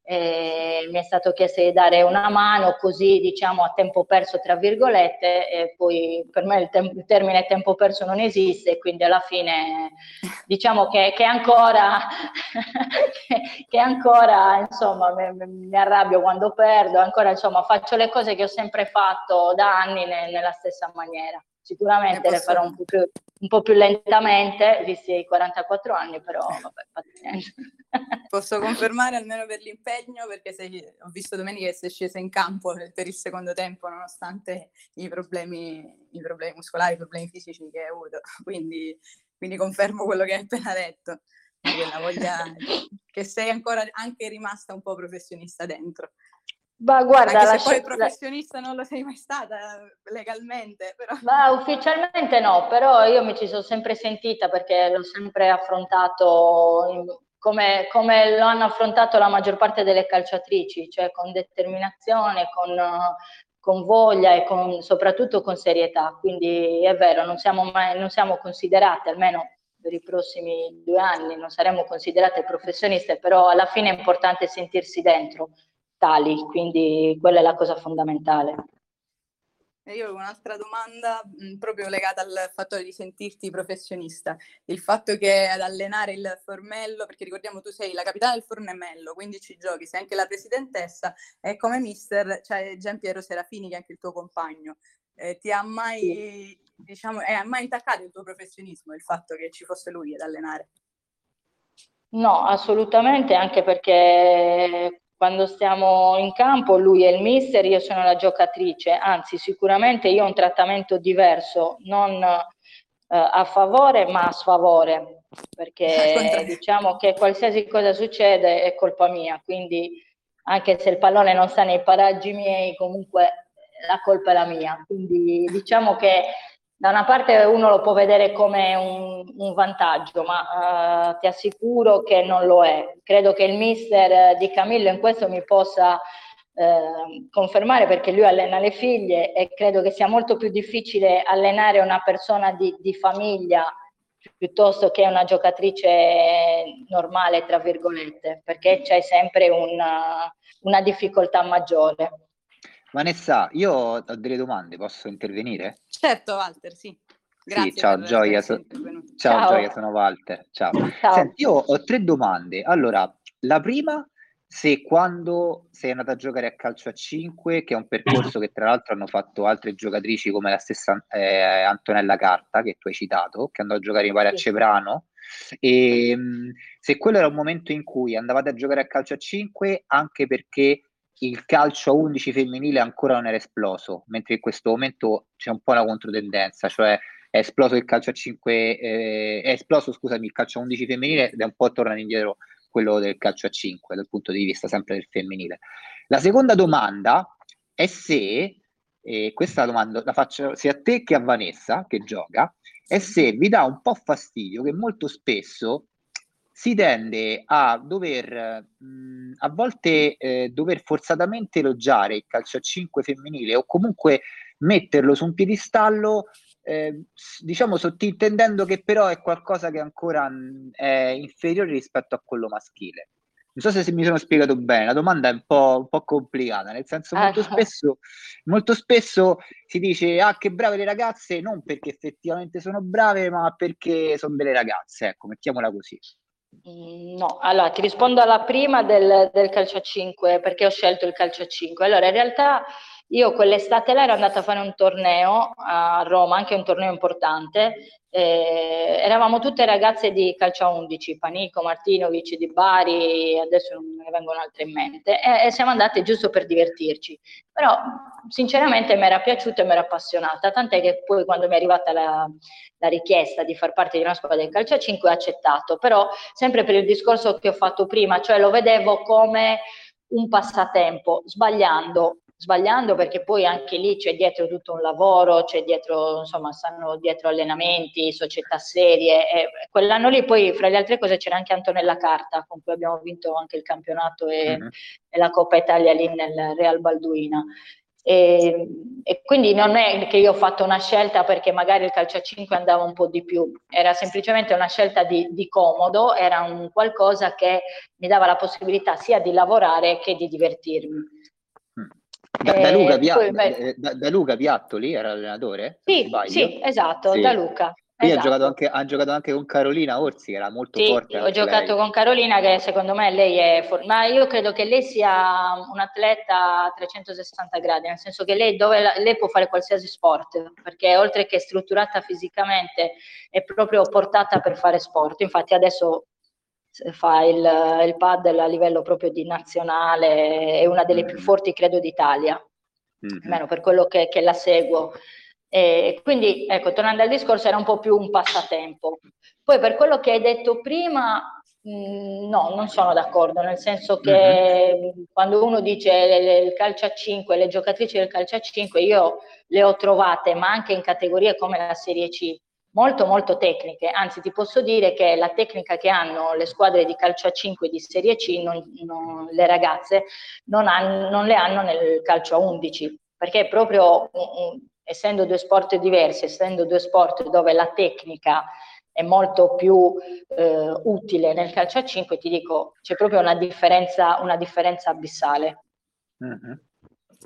mi è stato chiesto di dare una mano, così diciamo a tempo perso tra virgolette, e poi per me il termine tempo perso non esiste, quindi alla fine diciamo che ancora che ancora insomma mi arrabbio quando perdo, ancora insomma faccio le cose che ho sempre fatto da anni nella stessa maniera. Sicuramente le farò un po' più lentamente, visti i 44 anni, però vabbè, pazienza. Posso confermare almeno per l'impegno, perché ho visto domenica che sei scesa in campo per il secondo tempo, nonostante i problemi muscolari, i problemi fisici che hai avuto. Quindi confermo quello che hai appena detto, la voglia che sei ancora anche rimasta un po' professionista dentro. Bah, guarda, anche se poi professionista non lo sei mai stata legalmente, però. Bah, ufficialmente no, però io mi ci sono sempre sentita, perché l'ho sempre affrontato come lo hanno affrontato la maggior parte delle calciatrici, cioè con determinazione, con voglia e soprattutto con serietà. Quindi è vero, non siamo considerate, almeno per i prossimi 2 anni non saremo considerate professioniste, però alla fine è importante sentirsi dentro tali, quindi quella è la cosa fondamentale. E io avevo un'altra domanda proprio legata al fatto di sentirti professionista, il fatto che ad allenare il Fornello, perché ricordiamo tu sei la capitana del Fornello, quindi ci giochi, sei anche la presidentessa, e come mister c'è Gianpiero Serafini, che è anche il tuo compagno. Ti ha mai, diciamo, ha mai intaccato il tuo professionismo il fatto che ci fosse lui ad allenare? No, assolutamente, anche perché quando stiamo in campo lui è il mister, io sono la giocatrice, anzi sicuramente io ho un trattamento diverso, non a favore ma a sfavore, perché diciamo che qualsiasi cosa succede è colpa mia, quindi anche se il pallone non sta nei paraggi miei, comunque la colpa è la mia, quindi diciamo che da una parte uno lo può vedere come un vantaggio, ma ti assicuro che non lo è. Credo che il mister Di Camillo in questo mi possa confermare, perché lui allena le figlie e credo che sia molto più difficile allenare una persona di famiglia piuttosto che una giocatrice normale, tra virgolette, perché c'è sempre una difficoltà maggiore. Vanessa, io ho delle domande, posso intervenire? Certo, Walter, sì. Grazie. Sì, ciao Gioia, ciao Gioia, sono Walter. Ciao. Ciao. Senti, io ho 3 domande. Allora, la prima, se quando sei andata a giocare a calcio a 5, che è un percorso che tra l'altro hanno fatto altre giocatrici come la stessa Antonella Carta, che tu hai citato, che andò a giocare in pari a Ceprano, e se quello era un momento in cui andavate a giocare a calcio a 5 anche perché il calcio a 11 femminile ancora non era esploso, mentre in questo momento c'è un po' la controtendenza, cioè è esploso il calcio a 5, il calcio a 11 femminile, ed è un po' tornato indietro quello del calcio a 5 dal punto di vista sempre del femminile. La seconda domanda è se, questa domanda la faccio sia a te che a Vanessa che gioca, è se vi dà un po' fastidio che molto spesso si tende a dover forzatamente elogiare il calcio a 5 femminile, o comunque metterlo su un piedistallo, diciamo sottintendendo che però è qualcosa che ancora è inferiore rispetto a quello maschile. Non so se mi sono spiegato bene, la domanda è un po' complicata, nel senso molto spesso si dice che brave le ragazze, non perché effettivamente sono brave, ma perché sono delle ragazze, ecco, mettiamola così. No, allora ti rispondo alla prima del calcio a 5, perché ho scelto il calcio a 5. Allora, in realtà io quell'estate là ero andata a fare un torneo a Roma, anche un torneo importante, eravamo tutte ragazze di calcio a 11, Panico, Martinovic, Di Bari, adesso non ne vengono altre in mente, e siamo andate giusto per divertirci, però sinceramente mi era piaciuto e mi era appassionata, tant'è che poi quando mi è arrivata la richiesta di far parte di una squadra del calcio a 5 ho accettato, però sempre per il discorso che ho fatto prima, cioè lo vedevo come un passatempo, sbagliando perché poi anche lì c'è dietro tutto un lavoro, c'è dietro, insomma, stanno dietro allenamenti, società serie, e quell'anno lì poi fra le altre cose c'era anche Antonella Carta, con cui abbiamo vinto anche il campionato e la Coppa Italia lì nel Real Balduina, e quindi non è che io ho fatto una scelta perché magari il calcio a 5 andava un po' di più, era semplicemente una scelta di comodo, era un qualcosa che mi dava la possibilità sia di lavorare che di divertirmi. Da Luca Piattoli era allenatore? Sì, esatto, sì. Da Luca. Quindi esatto. Ha giocato anche con Carolina Orsi, che era molto forte. Sì, ho giocato con Carolina, che secondo me lei è forte, ma io credo che lei sia un atleta a 360 gradi, nel senso che lei può fare qualsiasi sport, perché oltre che strutturata fisicamente è proprio portata per fare sport. Infatti adesso fa il padel a livello proprio di nazionale, è una delle più forti credo d'Italia, almeno per quello che la seguo, e quindi ecco, tornando al discorso, era un po' più un passatempo. Poi per quello che hai detto prima, no, non sono d'accordo, nel senso che quando uno dice il calcio a 5, le giocatrici del calcio a 5, io le ho trovate, ma anche in categorie come la Serie C, molto molto tecniche, anzi ti posso dire che la tecnica che hanno le squadre di calcio a 5 di Serie C, le ragazze non le hanno nel calcio a 11, perché proprio essendo due sport diversi, essendo due sport dove la tecnica è molto più utile nel calcio a 5, ti dico, c'è proprio una differenza abissale.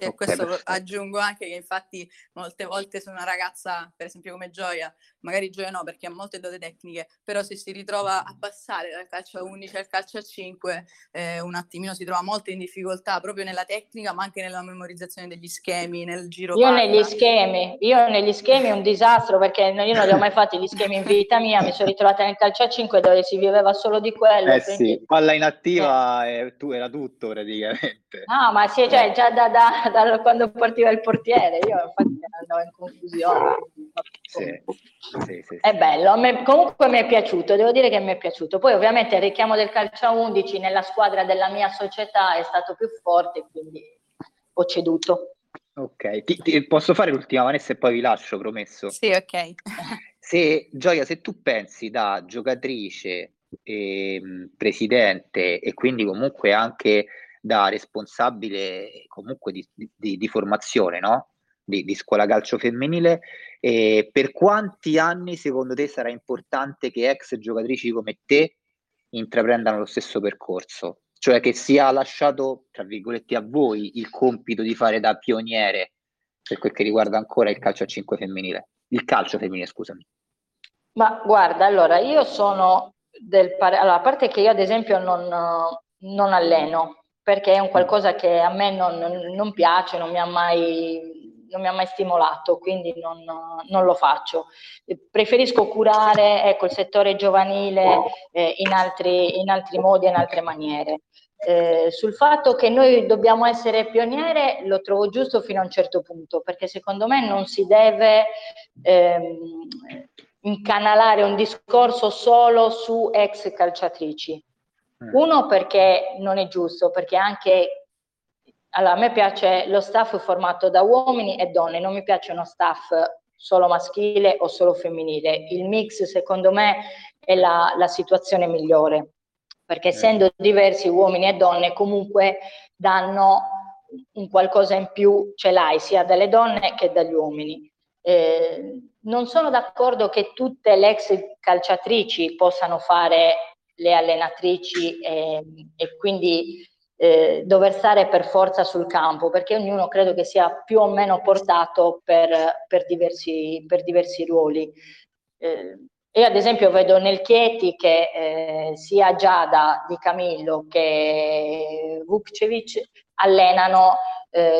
E questo aggiungo anche che infatti molte volte se una ragazza, per esempio come Gioia, magari Gioia no perché ha molte dote tecniche, però se si ritrova a passare dal calcio a 11 al calcio a 5 un attimino si trova molto in difficoltà proprio nella tecnica, ma anche nella memorizzazione degli schemi, nel giro palla. Io negli schemi è un disastro, perché io non li ho mai fatti gli schemi in vita mia, mi sono ritrovata nel calcio a 5 dove si viveva solo di quello, quindi... sì, palla inattiva era tutto praticamente. Ah, ma sì, cioè già da quando partiva il portiere, io infatti andavo in confusione. Sì. È bello, comunque mi è piaciuto, devo dire che mi è piaciuto. Poi ovviamente il richiamo del calcio a 11 nella squadra della mia società è stato più forte, quindi ho ceduto. Ok, ti posso fare l'ultima, Vanessa, e poi vi lascio, promesso. Sì, ok. Gioia, se tu pensi da giocatrice, presidente e quindi comunque anche da responsabile comunque di formazione, no? Di scuola calcio femminile, per quanti anni secondo te sarà importante che ex giocatrici come te intraprendano lo stesso percorso? Cioè che sia lasciato, tra virgolette, a voi il compito di fare da pioniere per quel che riguarda ancora il calcio a 5 femminile, il calcio femminile, scusami. Ma guarda, allora io sono a parte che io ad esempio non alleno, perché è un qualcosa che a me non piace, non mi ha mai stimolato, quindi non lo faccio. Preferisco curare, ecco, il settore giovanile in altri modi, in altre maniere. Sul fatto che noi dobbiamo essere pioniere lo trovo giusto fino a un certo punto, perché secondo me non si deve incanalare un discorso solo su ex calciatrici. Uno, perché non è giusto, perché anche, allora, a me piace lo staff formato da uomini e donne, non mi piace uno staff solo maschile o solo femminile. Il mix, secondo me, è la situazione migliore, perché essendo diversi uomini e donne comunque danno un qualcosa in più, ce l'hai sia dalle donne che dagli uomini. Non sono d'accordo che tutte le ex calciatrici possano fare le allenatrici e quindi dover stare per forza sul campo, perché ognuno credo che sia più o meno portato per diversi ruoli. Io ad esempio vedo nel Chieti che sia Giada Di Camillo che Vukcevic allenano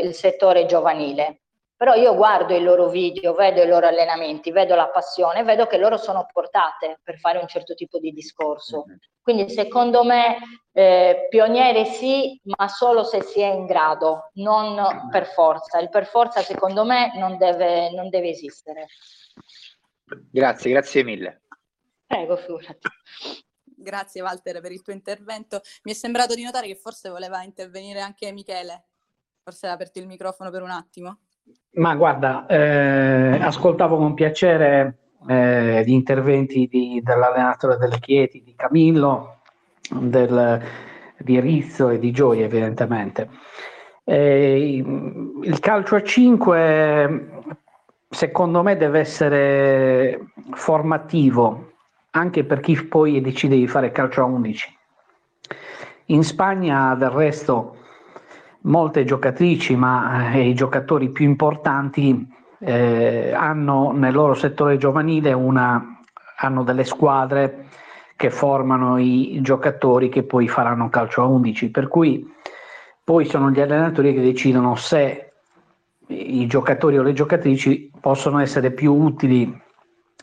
il settore giovanile, però io guardo i loro video, vedo i loro allenamenti, vedo la passione, vedo che loro sono portate per fare un certo tipo di discorso. Quindi secondo me pioniere sì, ma solo se si è in grado, non per forza. Il per forza secondo me non deve esistere. Grazie, grazie mille. Prego, figurati. Grazie Walter per il tuo intervento. Mi è sembrato di notare che forse voleva intervenire anche Michele, forse ha aperto il microfono per un attimo. Ma guarda, ascoltavo con piacere gli interventi dell'allenatore del Chieti, di Camillo, di Rizzo e di Gioia evidentemente. Il calcio a 5 secondo me deve essere formativo anche per chi poi decide di fare calcio a 11. In Spagna del resto molte giocatrici, ma i giocatori più importanti hanno nel loro settore giovanile hanno delle squadre che formano i giocatori che poi faranno calcio a 11, per cui poi sono gli allenatori che decidono se i giocatori o le giocatrici possono essere più utili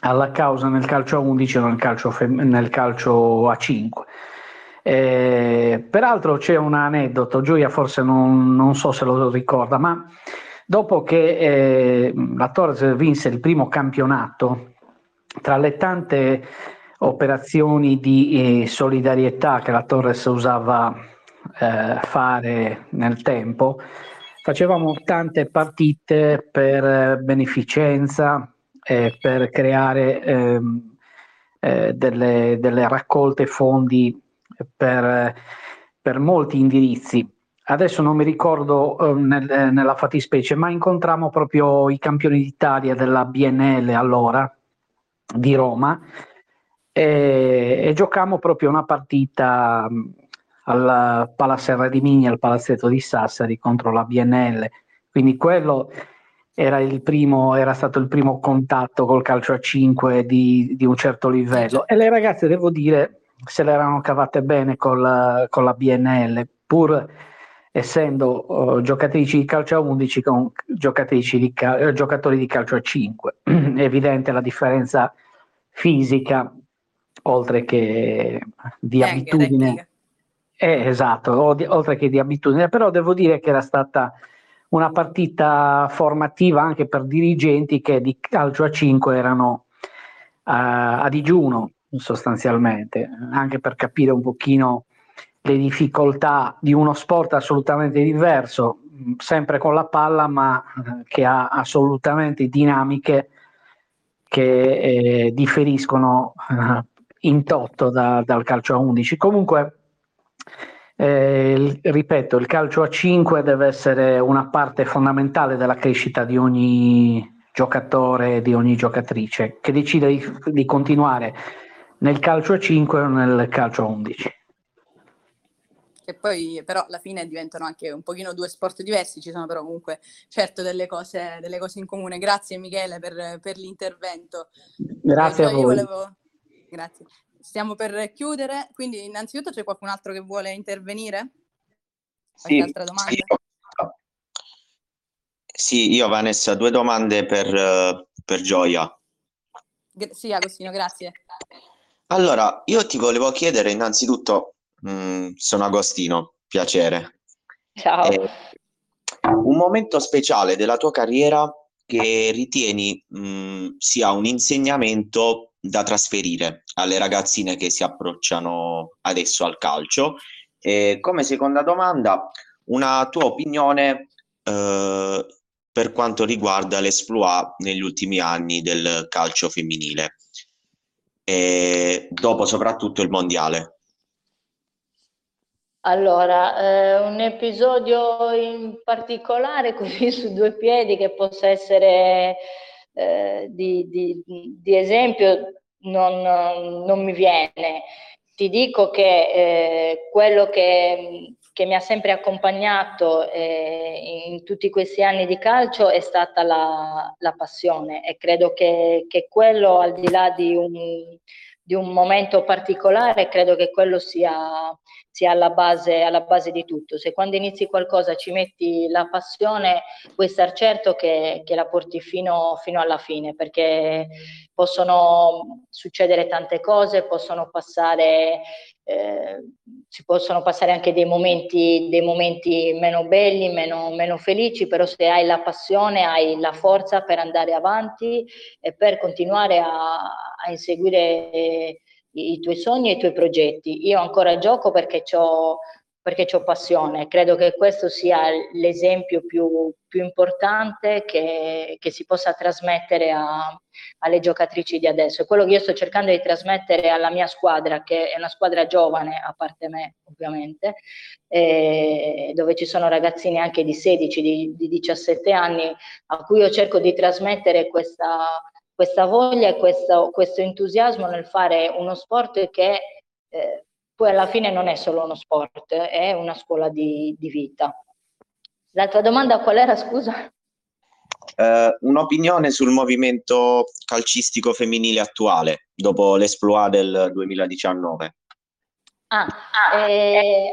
alla causa nel calcio a 11 o nel calcio a 5. Peraltro c'è un aneddoto, Gioia forse non so se lo ricorda, ma dopo che la Torres vinse il primo campionato, tra le tante operazioni di solidarietà che la Torres usava fare nel tempo, facevamo tante partite per beneficenza, per creare delle raccolte fondi per molti indirizzi. Adesso non mi ricordo nella fattispecie, ma incontrammo proprio i campioni d'Italia della BNL allora di Roma e giocammo proprio una partita al Palaserra di Migna, al Palazzetto di Sassari contro la BNL. Quindi quello era stato il primo contatto col calcio a 5 di un certo livello, e le ragazze, devo dire, se le erano cavate bene con la BNL, pur essendo giocatrici di calcio a 11 con giocatori di calcio a 5. È evidente la differenza fisica, oltre che di abitudine. Esatto, oltre che di abitudine, però devo dire che era stata una partita formativa anche per dirigenti che di calcio a 5 erano a digiuno, sostanzialmente, anche per capire un pochino le difficoltà di uno sport assolutamente diverso, sempre con la palla, ma che ha assolutamente dinamiche che differiscono in toto dal calcio a 11. Comunque, ripeto, il calcio a 5 deve essere una parte fondamentale della crescita di ogni giocatore, di ogni giocatrice che decide di continuare nel calcio a 5 o nel calcio a 11. Che poi però alla fine diventano anche un pochino due sport diversi, ci sono però comunque certo delle cose in comune. Grazie Michele per l'intervento. Grazie a voi. Grazie. Stiamo per chiudere, quindi innanzitutto c'è qualcun altro che vuole intervenire? Sì, altra domanda? Io Vanessa, due domande per Gioia. Sì, Agostino, grazie. Allora, io ti volevo chiedere innanzitutto, sono Agostino, piacere. Ciao. Un momento speciale della tua carriera che ritieni sia un insegnamento da trasferire alle ragazzine che si approcciano adesso al calcio, e come seconda domanda una tua opinione per quanto riguarda l'esploit negli ultimi anni del calcio femminile, e dopo soprattutto il mondiale. Allora, un episodio in particolare così su due piedi che possa essere di esempio non mi viene. Ti dico che quello che che mi ha sempre accompagnato in tutti questi anni di calcio è stata la passione, e credo che quello, al di là di un momento particolare, credo che quello sia alla base di tutto. Se quando inizi qualcosa ci metti la passione, puoi star certo che la porti fino alla fine, perché possono succedere tante cose, si possono passare anche dei momenti meno belli, meno felici, però se hai la passione hai la forza per andare avanti e per continuare a inseguire i tuoi sogni e i tuoi progetti. Io ancora gioco perché ho passione. Credo che questo sia l'esempio più importante che si possa trasmettere alle giocatrici di adesso. È quello che io sto cercando di trasmettere alla mia squadra, che è una squadra giovane, a parte me ovviamente, dove ci sono ragazzini anche di 16, di 17 anni, a cui io cerco di trasmettere questa voglia e questo entusiasmo nel fare uno sport che poi alla fine non è solo uno sport, è una scuola di vita. L'altra domanda qual era, scusa? Un'opinione sul movimento calcistico femminile attuale, dopo l'esploit del 2019.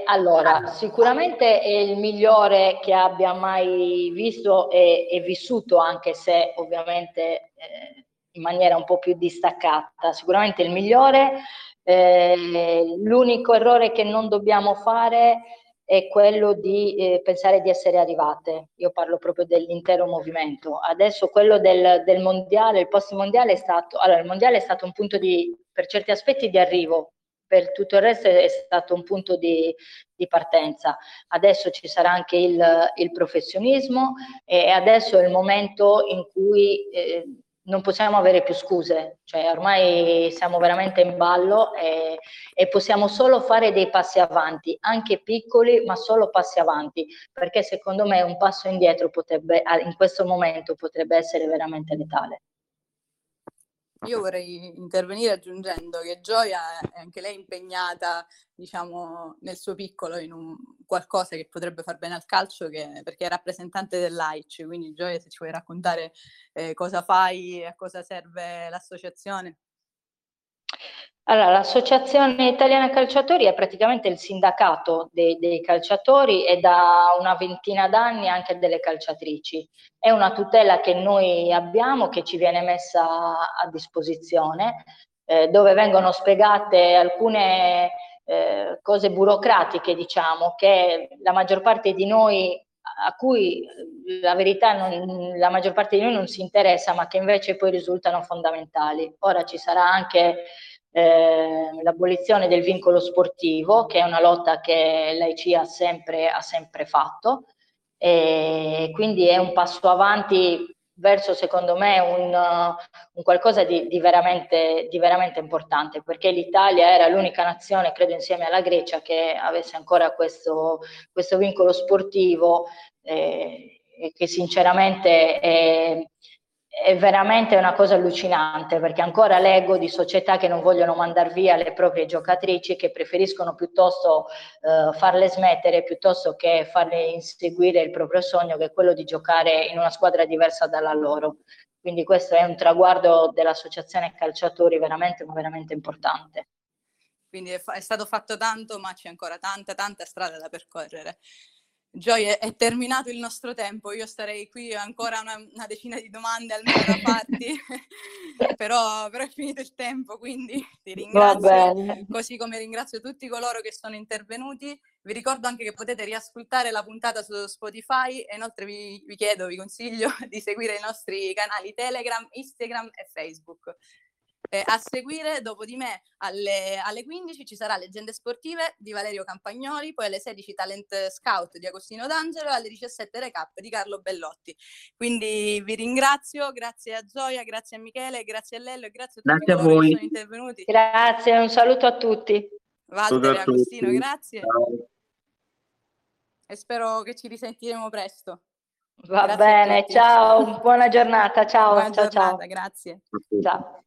Allora, sicuramente è il migliore che abbia mai visto e vissuto, anche se ovviamente in maniera un po' più distaccata, sicuramente il migliore. L'unico errore che non dobbiamo fare è quello di pensare di essere arrivate. Io parlo proprio dell'intero movimento. Adesso quello del mondiale, il post mondiale è stato un punto di, per certi aspetti, di arrivo, per tutto il resto è stato un punto di partenza. Adesso ci sarà anche il professionismo, e adesso è il momento in cui non possiamo avere più scuse, cioè ormai siamo veramente in ballo e possiamo solo fare dei passi avanti, anche piccoli, ma solo passi avanti, perché secondo me un passo indietro in questo momento potrebbe essere veramente letale. Io vorrei intervenire aggiungendo che Gioia è anche lei impegnata, diciamo, nel suo piccolo in un qualcosa che potrebbe far bene al calcio, perché è rappresentante dell'AIC. Quindi Gioia, se ci vuoi raccontare cosa fai e a cosa serve l'associazione. Allora, l'Associazione Italiana Calciatori è praticamente il sindacato dei calciatori e da una ventina d'anni anche delle calciatrici. È una tutela che noi abbiamo, che ci viene messa a disposizione, dove vengono spiegate alcune cose burocratiche, diciamo, che la maggior parte di noi, a cui la verità la maggior parte di noi non si interessa, ma che invece poi risultano fondamentali. Ora ci sarà anche l'abolizione del vincolo sportivo, che è una lotta che l'AIC ha sempre fatto, e quindi è un passo avanti verso, secondo me, un qualcosa di veramente importante, perché l'Italia era l'unica nazione, credo insieme alla Grecia, che avesse ancora questo vincolo sportivo, che sinceramente è veramente una cosa allucinante, perché ancora leggo di società che non vogliono mandar via le proprie giocatrici, che preferiscono piuttosto farle smettere, piuttosto che farle inseguire il proprio sogno, che è quello di giocare in una squadra diversa dalla loro. Quindi questo è un traguardo dell'Associazione Calciatori veramente, veramente importante. Quindi è stato fatto tanto, ma c'è ancora tanta strada da percorrere. Gioia, è terminato il nostro tempo, io starei qui ancora una decina di domande almeno da farti, però è finito il tempo, quindi ti ringrazio, così come ringrazio tutti coloro che sono intervenuti. Vi ricordo anche che potete riascoltare la puntata su Spotify, e inoltre vi consiglio di seguire i nostri canali Telegram, Instagram e Facebook. A seguire, dopo di me, alle 15 ci sarà Leggende Sportive di Valerio Campagnoli, poi alle 16 Talent Scout di Agostino D'Angelo, alle 17 Recap di Carlo Bellotti. Quindi vi ringrazio, grazie a Gioia, grazie a Michele, grazie a Lello e grazie a tutti coloro che sono intervenuti. Grazie, un saluto a tutti. Walter e Agostino, grazie. Ciao. E spero che ci risentiremo presto. Va grazie bene, ciao, buona giornata, ciao. Buona giornata, ciao. Grazie. Ciao.